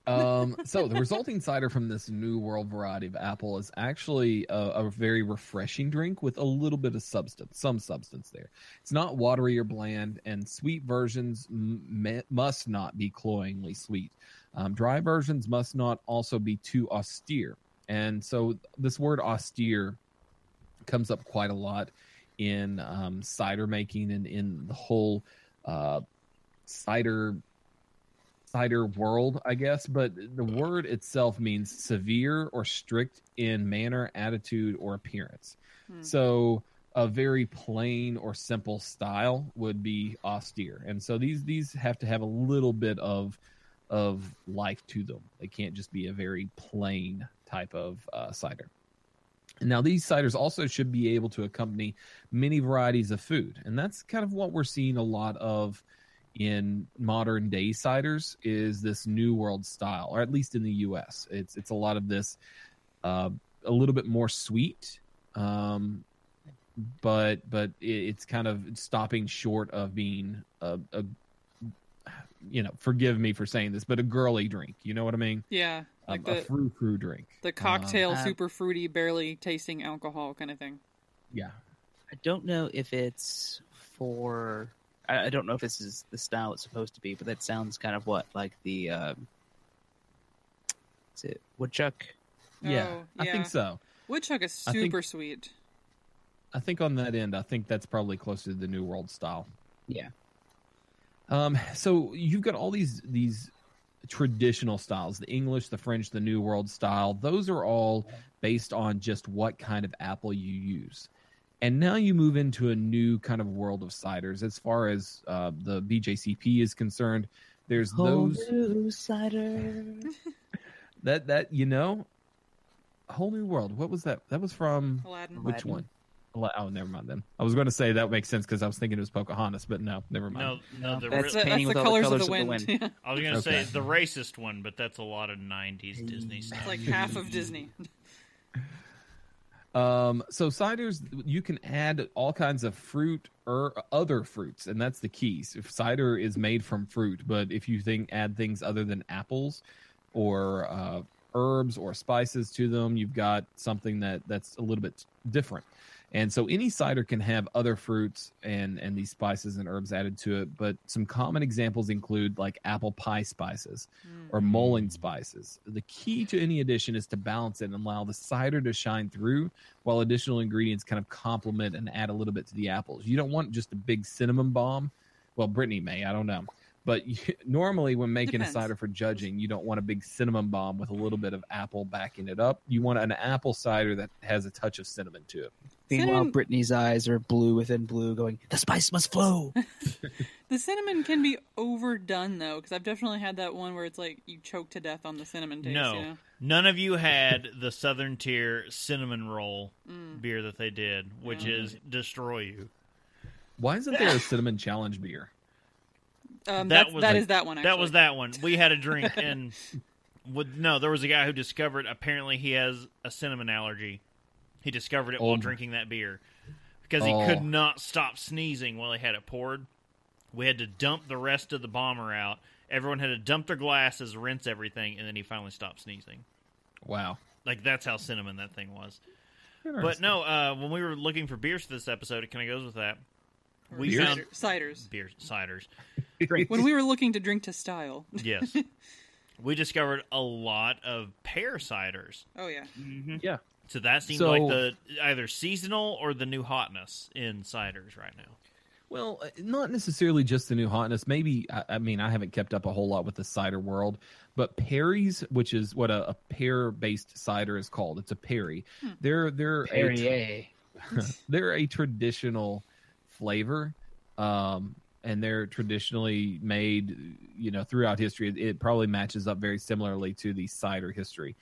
um, so the resulting cider from this New World variety of apple is actually a, a very refreshing drink with a little bit of substance, some substance there. It's not watery or bland, and sweet versions m- must not be cloyingly sweet. Um, dry versions must not also be too austere. And so this word austere comes up quite a lot in um, cider making and in the whole uh, cider cider world, I guess. But the word itself means severe or strict in manner, attitude, or appearance. Hmm. So a very plain or simple style would be austere. And so these these have to have a little bit of of life to them. They can't just be a very plain type of uh, cider. Now, these ciders also should be able to accompany many varieties of food, and that's kind of what we're seeing a lot of in modern day ciders is this New World style, or at least in the U S It's it's a lot of this, uh, a little bit more sweet, um, but but it, it's kind of stopping short of being a, a you know, forgive me for saying this, but a girly drink. You know what I mean? Yeah. Like um, the, a frou frou drink. The cocktail, um, super fruity, barely tasting alcohol kind of thing. Yeah. I don't know if it's for... I, I don't know if this is the style it's supposed to be, but that sounds kind of what? Like the... Um, is it Woodchuck? Oh, yeah, yeah. I think so. Woodchuck is super I think, sweet. I think on that end, I think that's probably closer to the New World style. Yeah. Um, so you've got all these these traditional styles, the English, the French, the New World style. Those are all based on just what kind of apple you use. And now you move into a new kind of world of ciders. As far as uh, the B J C P is concerned, there's whole those... new cider. that, that, you know, a whole new world. What was that? That was from... Aladdin. Which Aladdin. One? Oh, never mind then. I was going to say that makes sense because I was thinking it was Pocahontas, but no, never mind. No, no, the that's, re- a, that's the, colors the colors of the wind. Of the wind. Yeah. I was going to okay. say the racist one, but that's a lot of nineties Disney stuff. It's like half of Disney. um, so ciders, you can add all kinds of fruit or other fruits, and that's the key. So if cider is made from fruit, but if you think add things other than apples or uh, herbs or spices to them, you've got something that, that's a little bit different. And so any cider can have other fruits and, and these spices and herbs added to it. But some common examples include like apple pie spices mm. or mullein spices. The key to any addition is to balance it and allow the cider to shine through while additional ingredients kind of complement and add a little bit to the apples. You don't want just a big cinnamon bomb. Well, Brittany may, I don't know. But you, normally when making Depends. a cider for judging, you don't want a big cinnamon bomb with a little bit of apple backing it up. You want an apple cider that has a touch of cinnamon to it. Meanwhile, cinnamon... Brittany's eyes are blue within blue going, the spice must flow. The cinnamon can be overdone, though, because I've definitely had that one where it's like you choke to death on the cinnamon taste. No, you know? None of you had the Southern Tier cinnamon roll mm. beer that they did, which yeah. is destroy you. Why isn't there a cinnamon challenge beer? Um, that was, that like, is that one, actually. That was that one. We had a drink, and with, no, there was a guy who discovered, apparently he has a cinnamon allergy. He discovered it oh. while drinking that beer because he oh. could not stop sneezing while he had it poured. We had to dump the rest of the bomber out. Everyone had to dump their glasses, rinse everything, and then he finally stopped sneezing. Wow. Like, that's how cinnamon that thing was. But no, uh, when we were looking for beers for this episode, it kind of goes with that. We beers? found ciders. Beers, ciders. When we were looking to drink to style. Yes. We discovered a lot of pear ciders. Oh, yeah. Mm-hmm. Yeah. So that seems so, like the either seasonal or the new hotness in ciders right now. Well, not necessarily just the new hotness. Maybe, I, I mean, I haven't kept up a whole lot with the cider world, but Perry's, which is what a, a pear-based cider is called. It's a Perry. Hmm. They're, they're, Perrier. A, they're a traditional flavor, um, and they're traditionally made, you know, throughout history. It, it probably matches up very similarly to the cider history.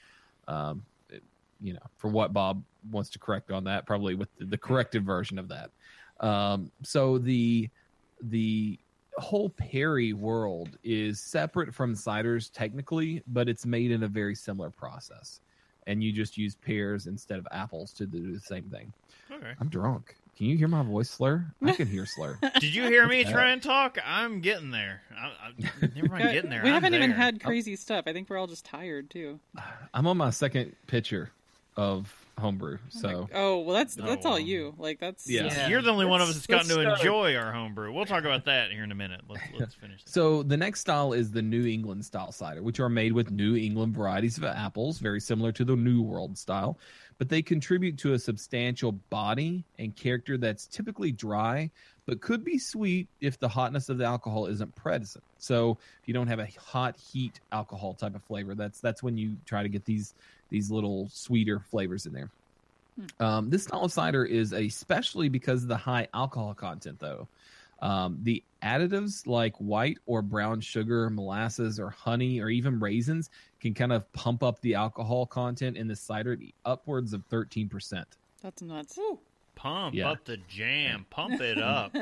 Um, it, you know, for what Bob wants to correct on that, probably with the, the corrected version of that. Um, so the the whole Perry world is separate from ciders technically, but it's made in a very similar process. and you just use pears instead of apples to do the same thing. Okay. I'm drunk. Can you hear my voice slur? I can hear slur. Did you hear me try and talk? I'm getting there. I'm, I'm never mind getting there. We I'm haven't there. even had crazy stuff. I think we're all just tired, too. I'm on my second pitcher of homebrew. So. Oh, well, that's that's oh. all you. Like that's yeah. yeah. You're the only let's, one of us that's gotten to start. enjoy our homebrew. We'll talk about that here in a minute. Let's, let's finish that. So the next style is the New England style cider, which are made with New England varieties of apples, very similar to the New World style. But they contribute to a substantial body and character that's typically dry, but could be sweet if the hotness of the alcohol isn't present. So if you don't have a hot heat alcohol type of flavor, that's that's when you try to get these these little sweeter flavors in there. Hmm. Um, this style of cider is a specialty because of the high alcohol content, though. Um, the additives like white or brown sugar, molasses, or honey, or even raisins can kind of pump up the alcohol content in the cider to upwards of thirteen percent. That's nuts. Ooh. Pump yeah. up the jam. Pump it up.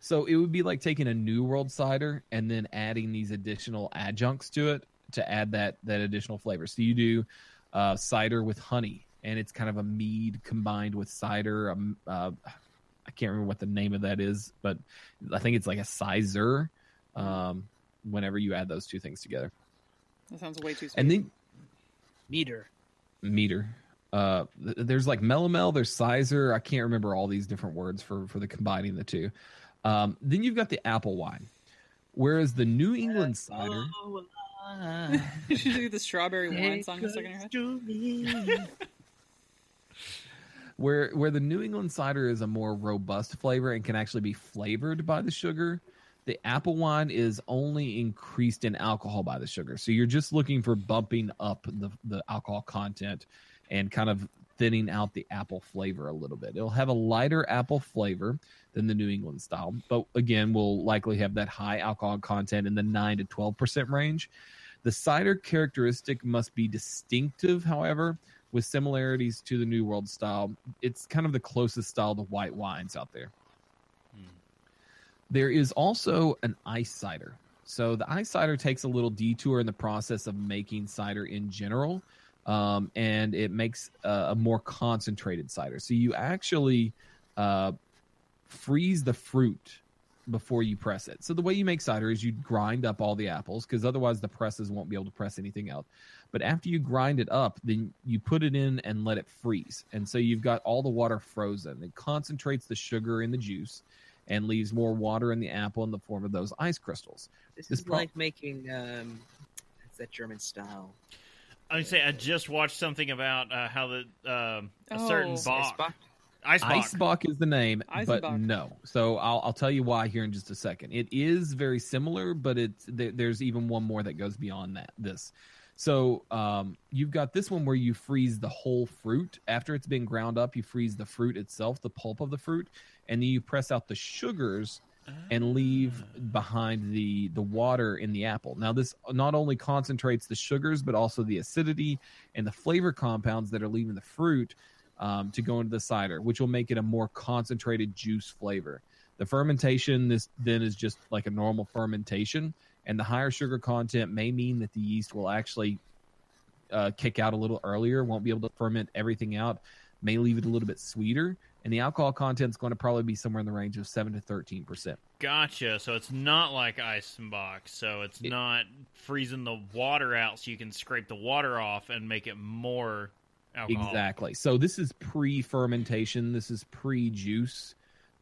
So it would be like taking a New World cider and then adding these additional adjuncts to it to add that, that additional flavor. So you do uh, cider with honey, and it's kind of a mead combined with cider. Um, uh, I can't remember what the name of that is, but I think it's like a sizer um, whenever you add those two things together. That sounds way too sweet. And then meter. Meter. Uh, th- there's like Melomel, there's sizer. I can't remember all these different words for, for the combining the two. Um, then you've got the apple wine, whereas the New England cider. You should do the strawberry wine song in a second. Where where the New England cider is a more robust flavor and can actually be flavored by the sugar, the apple wine is only increased in alcohol by the sugar. So you're just looking for bumping up the, the alcohol content and kind of thinning out the apple flavor a little bit. It'll have a lighter apple flavor than the New England style, but again, will likely have that high alcohol content in the nine to twelve percent range. The cider characteristic must be distinctive, however, with similarities to the New World style. It's kind of the closest style to white wines out there. Hmm. There is also an ice cider. So the ice cider takes a little detour in the process of making cider in general, um, and it makes a, a more concentrated cider. So you actually uh, freeze the fruit before you press it. So the way you make cider is you grind up all the apples, because otherwise the presses won't be able to press anything out. But after you grind it up, then you put it in and let it freeze. And so you've got all the water frozen. It concentrates the sugar in the juice and leaves more water in the apple in the form of those ice crystals. This, this is pro- like making um, it's that German style. I would say I just watched something about uh, how the uh, a oh. certain Bock. Bock? Icebock. Icebock is the name, Eisenbach. But no. So I'll I'll tell you why here in just a second. It is very similar, but it's there, there's even one more that goes beyond that. This, so um, you've got this one where you freeze the whole fruit after it's been ground up. You freeze the fruit itself, the pulp of the fruit, and then you press out the sugars ah. and leave behind the the water in the apple. Now this not only concentrates the sugars, but also the acidity and the flavor compounds that are leaving the fruit. Um, to go into the cider, which will make it a more concentrated juice flavor. The fermentation this then is just like a normal fermentation, and the higher sugar content may mean that the yeast will actually uh, kick out a little earlier, won't be able to ferment everything out, may leave it a little bit sweeter, and the alcohol content is going to probably be somewhere in the range of seven to thirteen percent. Gotcha. So it's not like Eisenbach. So it's it, not freezing the water out so you can scrape the water off and make it more... alcohol. Exactly. So this is pre-fermentation. This is pre-juice.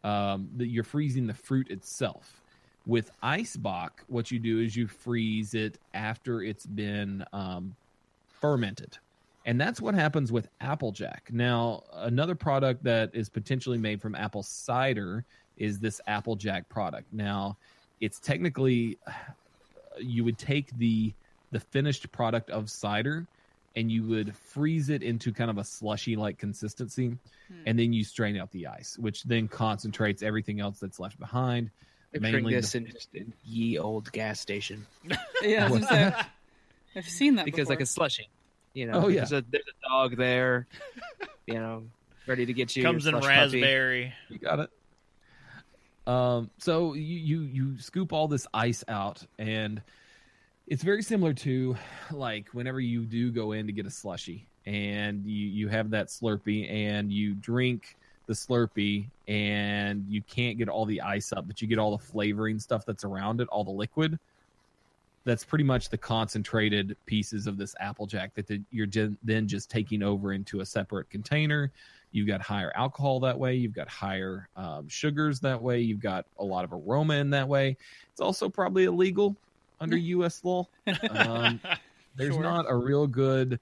Um, that you're freezing the fruit itself. With Icebock, what you do is you freeze it after it's been um, fermented. And that's what happens with Applejack. Now, another product that is potentially made from apple cider is this Applejack product. Now, it's technically, you would take the the finished product of cider and you would freeze it into kind of a slushy-like consistency, hmm. and then you strain out the ice, which then concentrates everything else that's left behind. Drink this the... in just a ye old gas station. Yeah, so, I've seen that because before. Like a slushy, you know. Oh yeah, there's a, there's a dog there, you know, ready to get you. Comes in raspberry. Puppy. You got it. Um, so you, you you scoop all this ice out and. it's very similar to like whenever you do go in to get a slushie and you, you have that Slurpee and you drink the Slurpee and you can't get all the ice up, but you get all the flavoring stuff that's around it, all the liquid. That's pretty much the concentrated pieces of this Applejack that the, you're gen, then just taking over into a separate container. You've got higher alcohol that way. You've got higher um, sugars that way. You've got a lot of aroma in that way. It's also probably illegal under U S law. Um, there's sure. not a real good...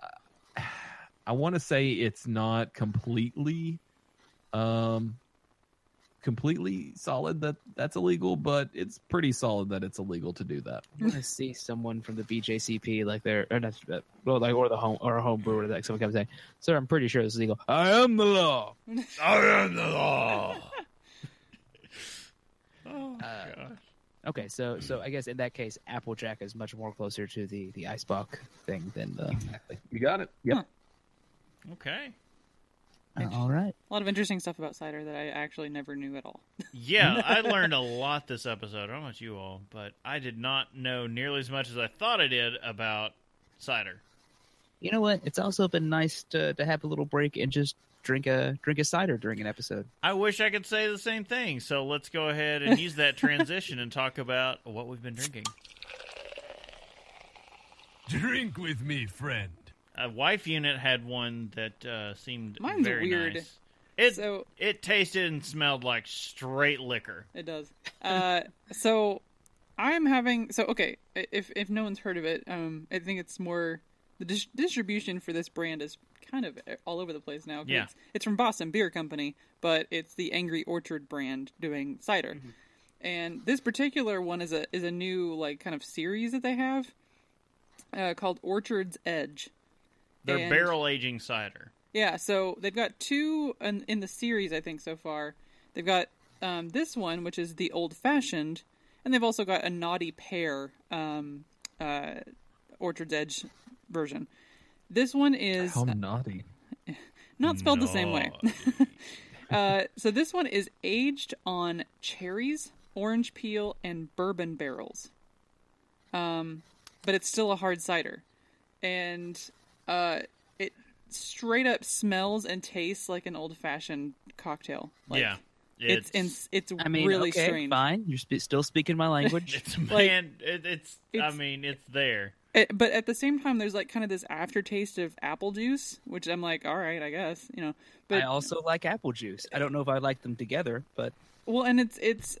Uh, I want to say it's not completely... Um, completely solid that that's illegal, but it's pretty solid that it's illegal to do that. I want to see someone from the B J C P like they're or not, well, like or the home or a home brewer like someone comes and say, "Sir, I'm pretty sure this is legal." I am the law. I am the law. oh uh, gosh. Okay, so so I guess in that case, Applejack is much more closer to the the Icebox thing than the. Exactly. You got it. Yep. Huh. Okay. Uh, all right. A lot of interesting stuff about cider that I actually never knew at all. Yeah, I learned a lot this episode. I don't know about you all, but I did not know nearly as much as I thought I did about cider. You know what? It's also been nice to to have a little break and just drink a drink a cider during an episode. I wish I could say the same thing. So let's go ahead and use that transition and talk about what we've been drinking. Drink with me, friend. A wife unit had one that uh, seemed Mine's very weird. Nice. It so, it tasted and smelled like straight liquor. It does. Uh, so I'm having so okay. If if no one's heard of it, um, I think it's more the dis- distribution for this brand is kind of all over the place now. Yeah, it's, it's from Boston Beer Company, but it's the Angry Orchard brand doing cider, mm-hmm. and this particular one is a is a new like kind of series that they have uh, called Orchard's Edge. They're and, barrel aging cider. Yeah, so they've got two in, in the series, I think, so far. They've got um, this one, which is the Old Fashioned, and they've also got a Naughty Pear um, uh, Orchard's Edge version. This one is... How naughty. Uh, not spelled naughty. The same way. uh, so this one is aged on cherries, orange peel, and bourbon barrels. Um, but it's still a hard cider. And... Uh, it straight up smells and tastes like an old fashioned cocktail. Like, yeah, it's it's, it's, it's I mean, really okay, strange. Fine, you're sp- still speaking my language. it's, like, man, it, it's, it's I mean, it's there. It, but at the same time, there's like kind of this aftertaste of apple juice, which I'm like, all right, I guess you know. But I also like apple juice. I don't know if I like them together, but well, and it's it's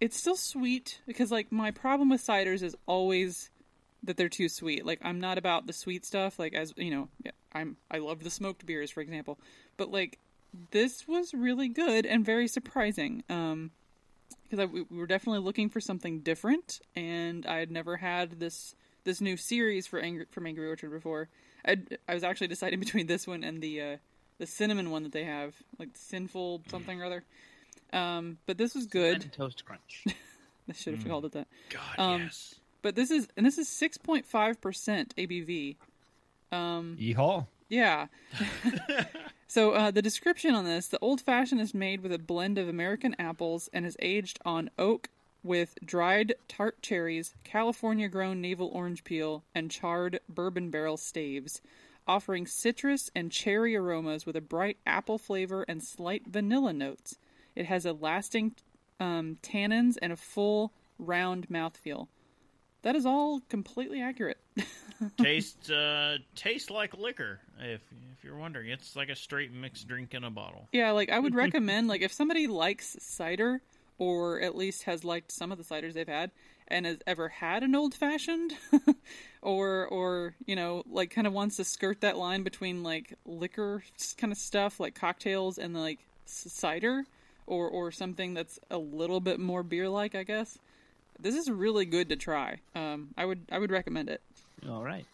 it's still sweet because like my problem with ciders is always. That they're too sweet. Like I'm not about the sweet stuff. Like as you know, I'm I love the smoked beers, for example. But like this was really good and very surprising. Um, because we were definitely looking for something different, and I had never had this this new series for Angry from Angry Orchard before. I I was actually deciding between this one and the uh, the cinnamon one that they have, like Sinful something or other. Um, but this was good. And toast crunch. I should have mm. called it that. God um, yes. But this is and this is six point five percent A B V. Um, Yeehaw! Yeah. so uh, the description on this: the Old Fashioned is made with a blend of American apples and is aged on oak with dried tart cherries, California-grown navel orange peel, and charred bourbon barrel staves, offering citrus and cherry aromas with a bright apple flavor and slight vanilla notes. It has a lasting um, tannins and a full round mouthfeel. That is all completely accurate. tastes uh, tastes like liquor, if if you're wondering. It's like a straight mixed drink in a bottle. Yeah, like I would recommend, like if somebody likes cider, or at least has liked some of the ciders they've had, and has ever had an old fashioned, or or you know, like kind of wants to skirt that line between like liquor kind of stuff, like cocktails and like cider, or or something that's a little bit more beer like, I guess. This is really good to try. Um, I would I would recommend it. All right,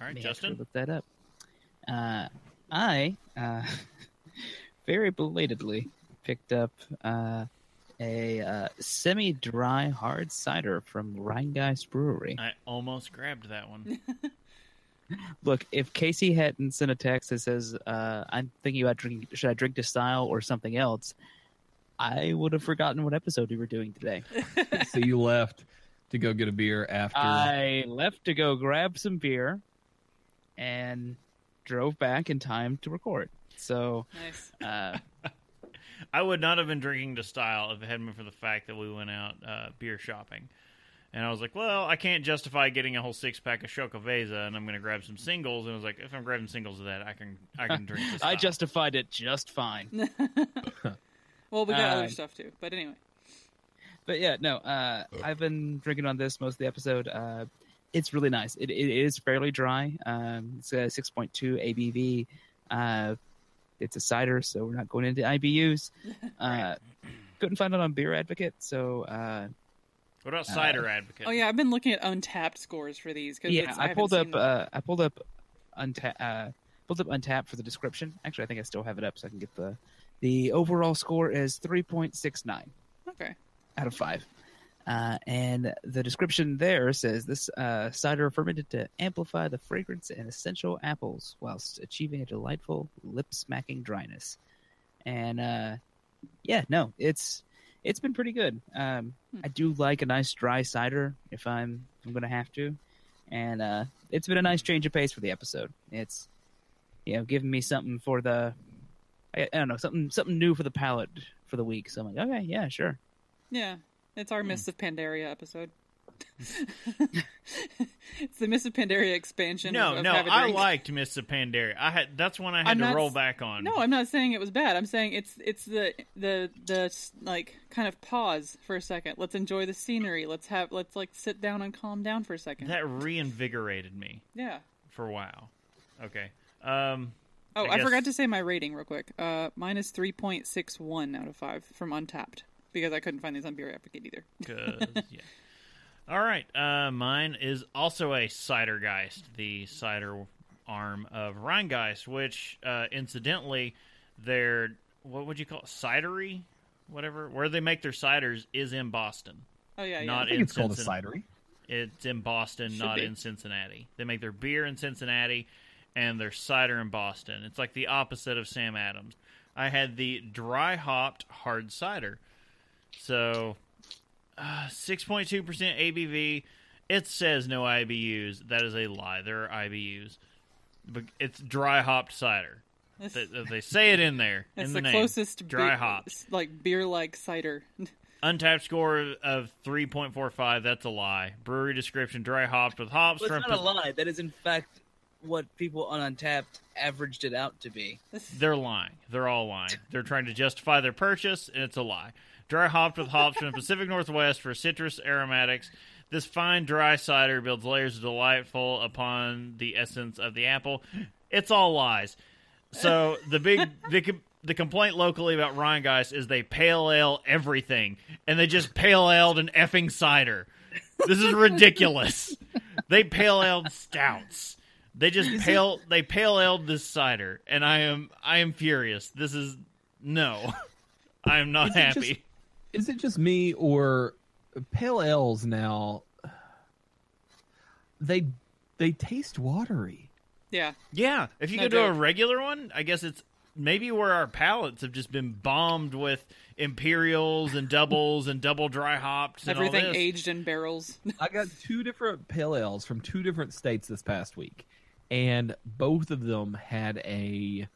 all right, May Justin, look that up. Uh, I uh, very belatedly picked up uh, a uh, semi-dry hard cider from Rhinegeist Brewery. I almost grabbed that one. Look, if Casey hadn't sent a text that says uh, I'm thinking about drinking, should I drink to style or something else? I would have forgotten what episode we were doing today. So you left. to go get a beer after? I left to go grab some beer and drove back in time to record. So, nice. uh, I would not have been drinking to style if it hadn't been for the fact that we went out uh, beer shopping. And I was like, well, I can't justify getting a whole six-pack of Shokaveza, and I'm going to grab some singles. And I was like, if I'm grabbing singles of that, I can I can drink this. I style. Justified it just fine. Well, we got uh, other stuff, too. But anyway. But, yeah, no, uh, I've been drinking on this most of the episode. Uh, it's really nice. It, it is fairly dry. Um, it's a six point two A B V. Uh, it's a cider, so we're not going into I B Us. Uh, couldn't find it on Beer Advocate, so... Uh, What about Cider uh, Advocate? Oh yeah, I've been looking at Untappd scores for these. Cause yeah, I, I pulled up. Uh, I pulled up Untappd. Uh, pulled up Untappd for the description. Actually, I think I still have it up, so I can get the. The overall score is three point six nine. Okay. Out of five, uh, and the description there says this uh, cider fermented to amplify the fragrance and essential apples, whilst achieving a delightful lip-smacking dryness. And uh, yeah, no, it's. It's been pretty good. Um, I do like a nice dry cider if I'm if I'm going to have to, and uh, it's been a nice change of pace for the episode. It's you know giving me something for the I, I don't know something something new for the palate for the week. So I'm like, okay, yeah, sure. Yeah, it's our mm. Mists of Pandaria episode. It's the Mists of Pandaria expansion. No, of, of no, I liked Mists of Pandaria. I had that's one I had I'm to not, roll back on. No, I'm not saying it was bad. I'm saying it's it's the the the like kind of pause for a second. Let's enjoy the scenery. Let's have let's like sit down and calm down for a second. That reinvigorated me. Yeah. For a while. Okay. Um, oh, I, I guess... forgot to say my rating real quick. Uh, mine is three point six one out of five from Untappd because I couldn't find these on Beer Advocate either. Good. Yeah. All right, uh, mine is also a Cidergeist, the cider arm of Rhinegeist, which, uh, incidentally, their, what would you call it, cidery? Whatever, where they make their ciders is in Boston. Oh, yeah, yeah. Not I think in it's Cincinnati. Called a cidery. It's in Boston, Should not be. in Cincinnati. They make their beer in Cincinnati and their cider in Boston. It's like the opposite of Sam Adams. I had the dry-hopped hard cider, so... Uh, six point two percent A B V. It says no I B Us. That is a lie. There are I B Us. But it's dry hopped cider. They, they say it in there. It's in the, the name. Closest dry be- hopped, like beer like cider. Untappd score of three point four five. That's a lie. Brewery description: dry hopped with hops. Well, it's not a lie. That is in fact what people on Untappd averaged it out to be. They're lying. They're all lying. They're trying to justify their purchase, and it's a lie. Dry hopped with hops from the Pacific Northwest for citrus aromatics. This fine dry cider builds layers of delightful upon the essence of the apple. It's all lies. So the big the, the complaint locally about Rhinegeist is they pale ale everything, and they just pale aled an effing cider. This is ridiculous. They pale aled stouts. They just pale they pale aled this cider, and I am I am furious. This is no. I am not is happy. Just- Is it just me, or pale ales now, they they taste watery. Yeah. Yeah. If you no go to a regular one, I guess it's maybe where our palates have just been bombed with imperials and doubles and double dry hops and everything all this. Aged in barrels. I got two different pale ales from two different states this past week, and both of them had a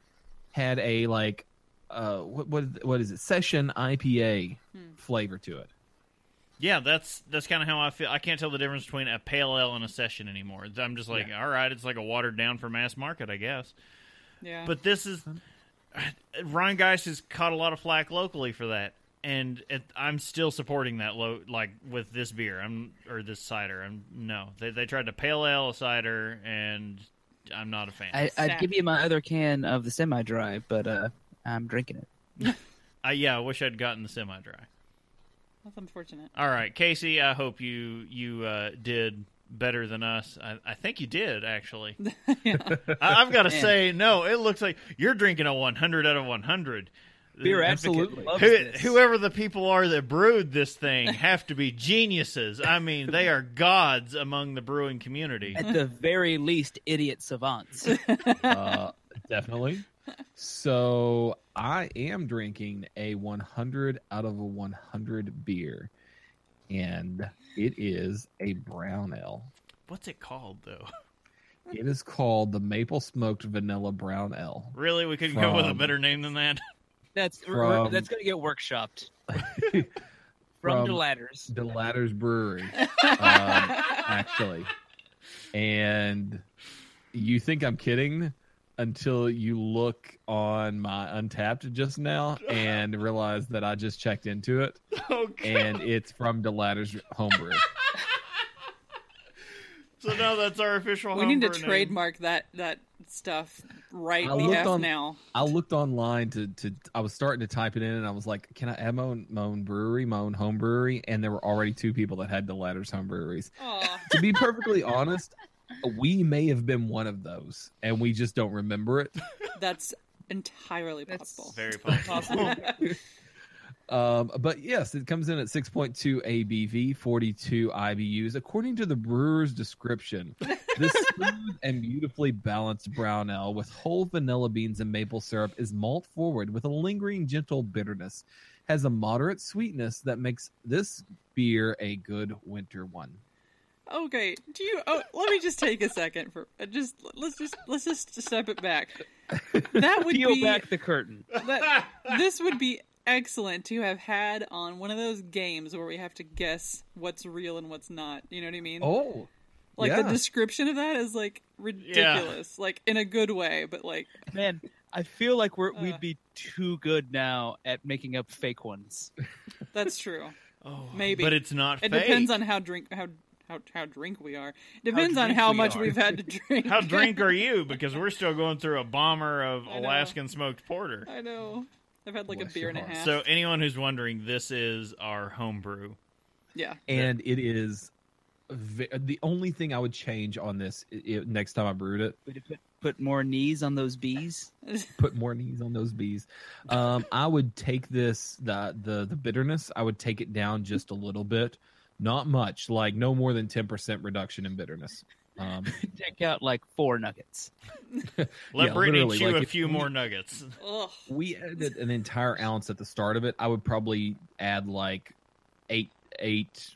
had a like Uh, what what what is it? Session I P A hmm. flavor to it. Yeah, that's that's kind of how I feel. I can't tell the difference between a pale ale and a session anymore. I'm just like, yeah. all right, it's like a watered down for mass market, I guess. Yeah. But this is Rhinegeist has caught a lot of flack locally for that, and it, I'm still supporting that. Low, like with this beer, I'm or this cider. I'm no. They they tried to pale ale a cider, and I'm not a fan. I, I'd give you my other can of the semi dry, but. uh I'm drinking it. uh, yeah, I wish I'd gotten the semi-dry. That's unfortunate. All right, Casey, I hope you you uh, did better than us. I, I think you did, actually. yeah. I, I've got to say, no, it looks like you're drinking a one hundred out of one hundred. Beer Absolutely. Loves Who, this. Whoever the people are that brewed this thing have to be geniuses. I mean, they are gods among the brewing community. At the very least, idiot savants. uh, definitely. So I am drinking a one hundred out of a one hundred beer. and it is a brown ale. What's it called, though? It is called the Maple Smoked Vanilla Brown Ale. Really? We couldn't from, go with a better name than that? That's from, that's going to get workshopped. from from DeLadders. DeLadders Brewery, um, actually. And you think I'm kidding until you look on my Untappd just now and realize that I just checked into it. Oh, God. And it's from DeLadders Homebrew. So now that's our official. We need to trademark name. that that stuff right I the F on, now. I looked online to, to I was starting to type it in and I was like, can I add my own, my own brewery, my own home brewery? And there were already two people that had DeLadders home breweries. Aww. To be perfectly honest, we may have been one of those and we just don't remember it. That's entirely possible. That's very possible. Um, but yes, it comes in at six point two A B V, forty-two I B Us. According to the brewer's description, this smooth and beautifully balanced brown ale with whole vanilla beans and maple syrup is malt forward with a lingering gentle bitterness, has a moderate sweetness that makes this beer a good winter one. Okay, do you? Oh, let me just take a second for just let's just let's just step it back. That would peel be, back the curtain. That, this would be. Excellent to have had on one of those games where we have to guess what's real and what's not. You know what I mean? Oh, like yeah. The description of that is like ridiculous, yeah. Like in a good way, but like man, I feel like we're, uh, we'd be too good now at making up fake ones. That's true. Oh, maybe, but it's not. It fake. Depends on how drink how how how drink we are. Depends how on how we much are. We've had to drink. How drink are you? Because we're still going through a bomber of Alaskan smoked porter. I know. I've had like Bless a beer and a half. So anyone who's wondering, this is our homebrew. Yeah. And it is vi- the only thing I would change on this it, next time I brewed it. Would it put, put more knees on those bees? Put more knees on those bees. Um, I would take this, the, the, the bitterness, I would take it down just a little bit. Not much, like no more than ten percent reduction in bitterness. Um, take out like four nuggets. Let yeah, Brittany chew like a few we, more nuggets. We added an entire ounce at the start of it. I would probably add like eight, eight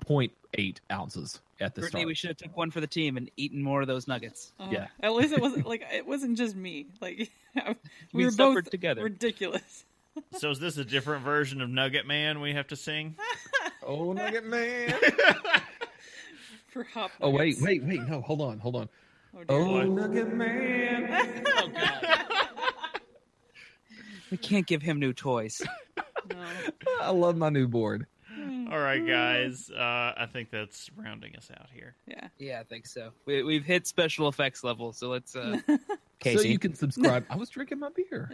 point eight ounces at the Brittany, start. Brittany, we should have took one for the team and eaten more of those nuggets. Uh, yeah, at least it wasn't like it wasn't just me. Like we, we were both together. Ridiculous. So is this a different version of Nugget Man we have to sing? Oh, Nugget Man. For hop oh wait, wait, wait! No, hold on, hold on. Oh, oh Nugget Man! Oh God! We can't give him new toys. No. I love my new board. All right, guys. Uh, I think that's rounding us out here. Yeah, yeah, I think so. We, we've hit special effects level, so let's. Uh, Casey. So you can subscribe. I was drinking my beer.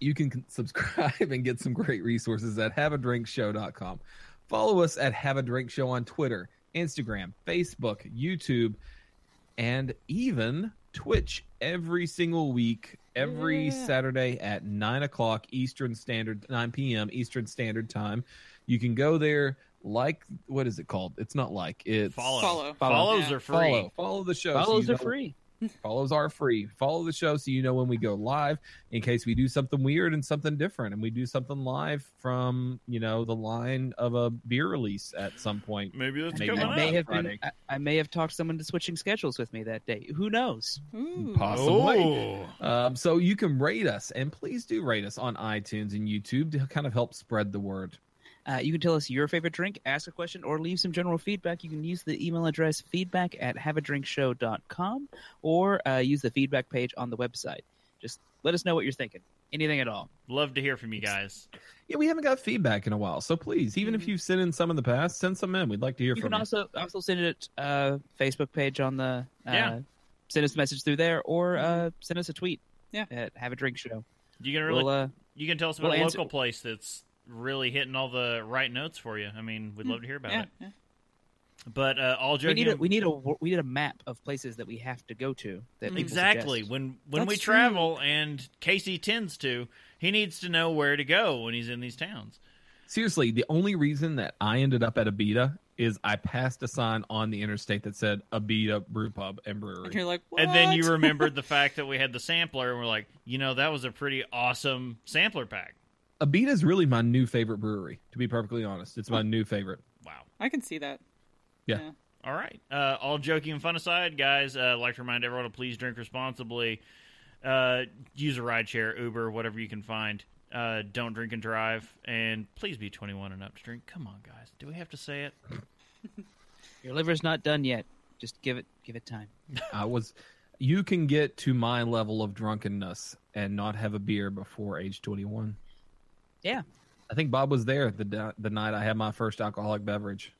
You can subscribe and get some great resources at have a drink show dot com. Follow us at Have a Drink Show on Twitter, Instagram, Facebook, YouTube, and even Twitch every single week, every yeah. Saturday at nine o'clock Eastern Standard, nine p.m. Eastern Standard Time. You can go there, like, what is it called? It's not like, it's... Follow. Follow. Follow. Follows yeah. are free. Follow. Follow the show. Follows so are know, free. Follows are free. Follow the show so you know when we go live in case we do something weird and something different, and we do something live from, you know, the line of a beer release at some point. Maybe that's Maybe coming I may up. Have been, I, I may have talked someone to switching schedules with me that day. Who knows? Ooh. Possibly. Um, so you can rate us, and please do rate us on iTunes and YouTube to kind of help spread the word. Uh, you can tell us your favorite drink, ask a question, or leave some general feedback. You can use the email address feedback at have a drink show dot com or uh, use the feedback page on the website. Just let us know what you're thinking. Anything at all. Love to hear from you guys. Yeah, we haven't got feedback in a while, so please, even mm-hmm. if you've sent in some in the past, send some in. We'd like to hear you from you. You can also, also send it at uh, Facebook page on the uh, yeah. send us a message through there or uh, send us a tweet yeah. at Have a Drink Show. You can really we'll, uh, you can tell us about we'll a local answer. Place that's really hitting all the right notes for you. I mean, we'd love to hear about yeah, it. Yeah. But uh, all joking, we need, a, we need a we need a map of places that we have to go to. That exactly suggest. when when That's we travel, true. And Casey tends to he needs to know where to go when he's in these towns. Seriously, the only reason that I ended up at Abita is I passed a sign on the interstate that said Abita Brew Pub and Brewery. And you're like, what? And then you remembered the fact that we had the sampler, and we're like, you know, that was a pretty awesome sampler pack. Abita is really my new favorite brewery, to be perfectly honest. It's my new favorite. Wow. I can see that. Yeah. yeah. All right. Uh, all joking and fun aside, guys, uh, I'd like to remind everyone to please drink responsibly. Uh, use a rideshare, Uber, whatever you can find. Uh, don't drink and drive. And please be twenty-one and up to drink. Come on, guys. Do we have to say it? Your liver's not done yet. Just give it give it time. I was... You can get to my level of drunkenness and not have a beer before age twenty-one. Yeah. I think Bob was there the the night I had my first alcoholic beverage.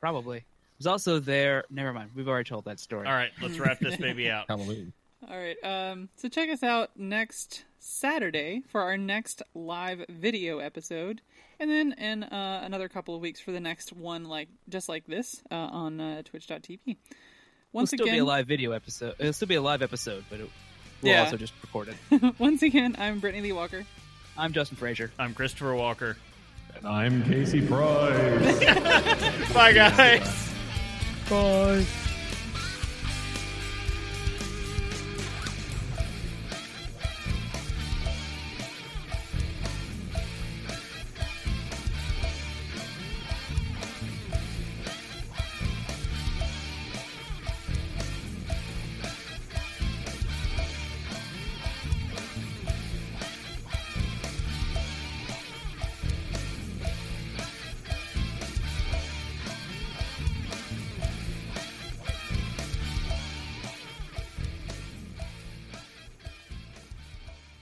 Probably. I was also there. Never mind. We've already told that story. All right. Let's wrap this baby out. Hallelujah. All right. Um, so check us out next Saturday for our next live video episode. And then in uh, another couple of weeks for the next one, like just like this, uh, on uh, twitch dot t v. Once it'll still again, be a live video episode. It'll still be a live episode, but it will yeah. also just record it. Once again, I'm Brittany Lee Walker. I'm Justin Frazier. I'm Christopher Walker. And I'm Casey Price. Bye, guys. Bye.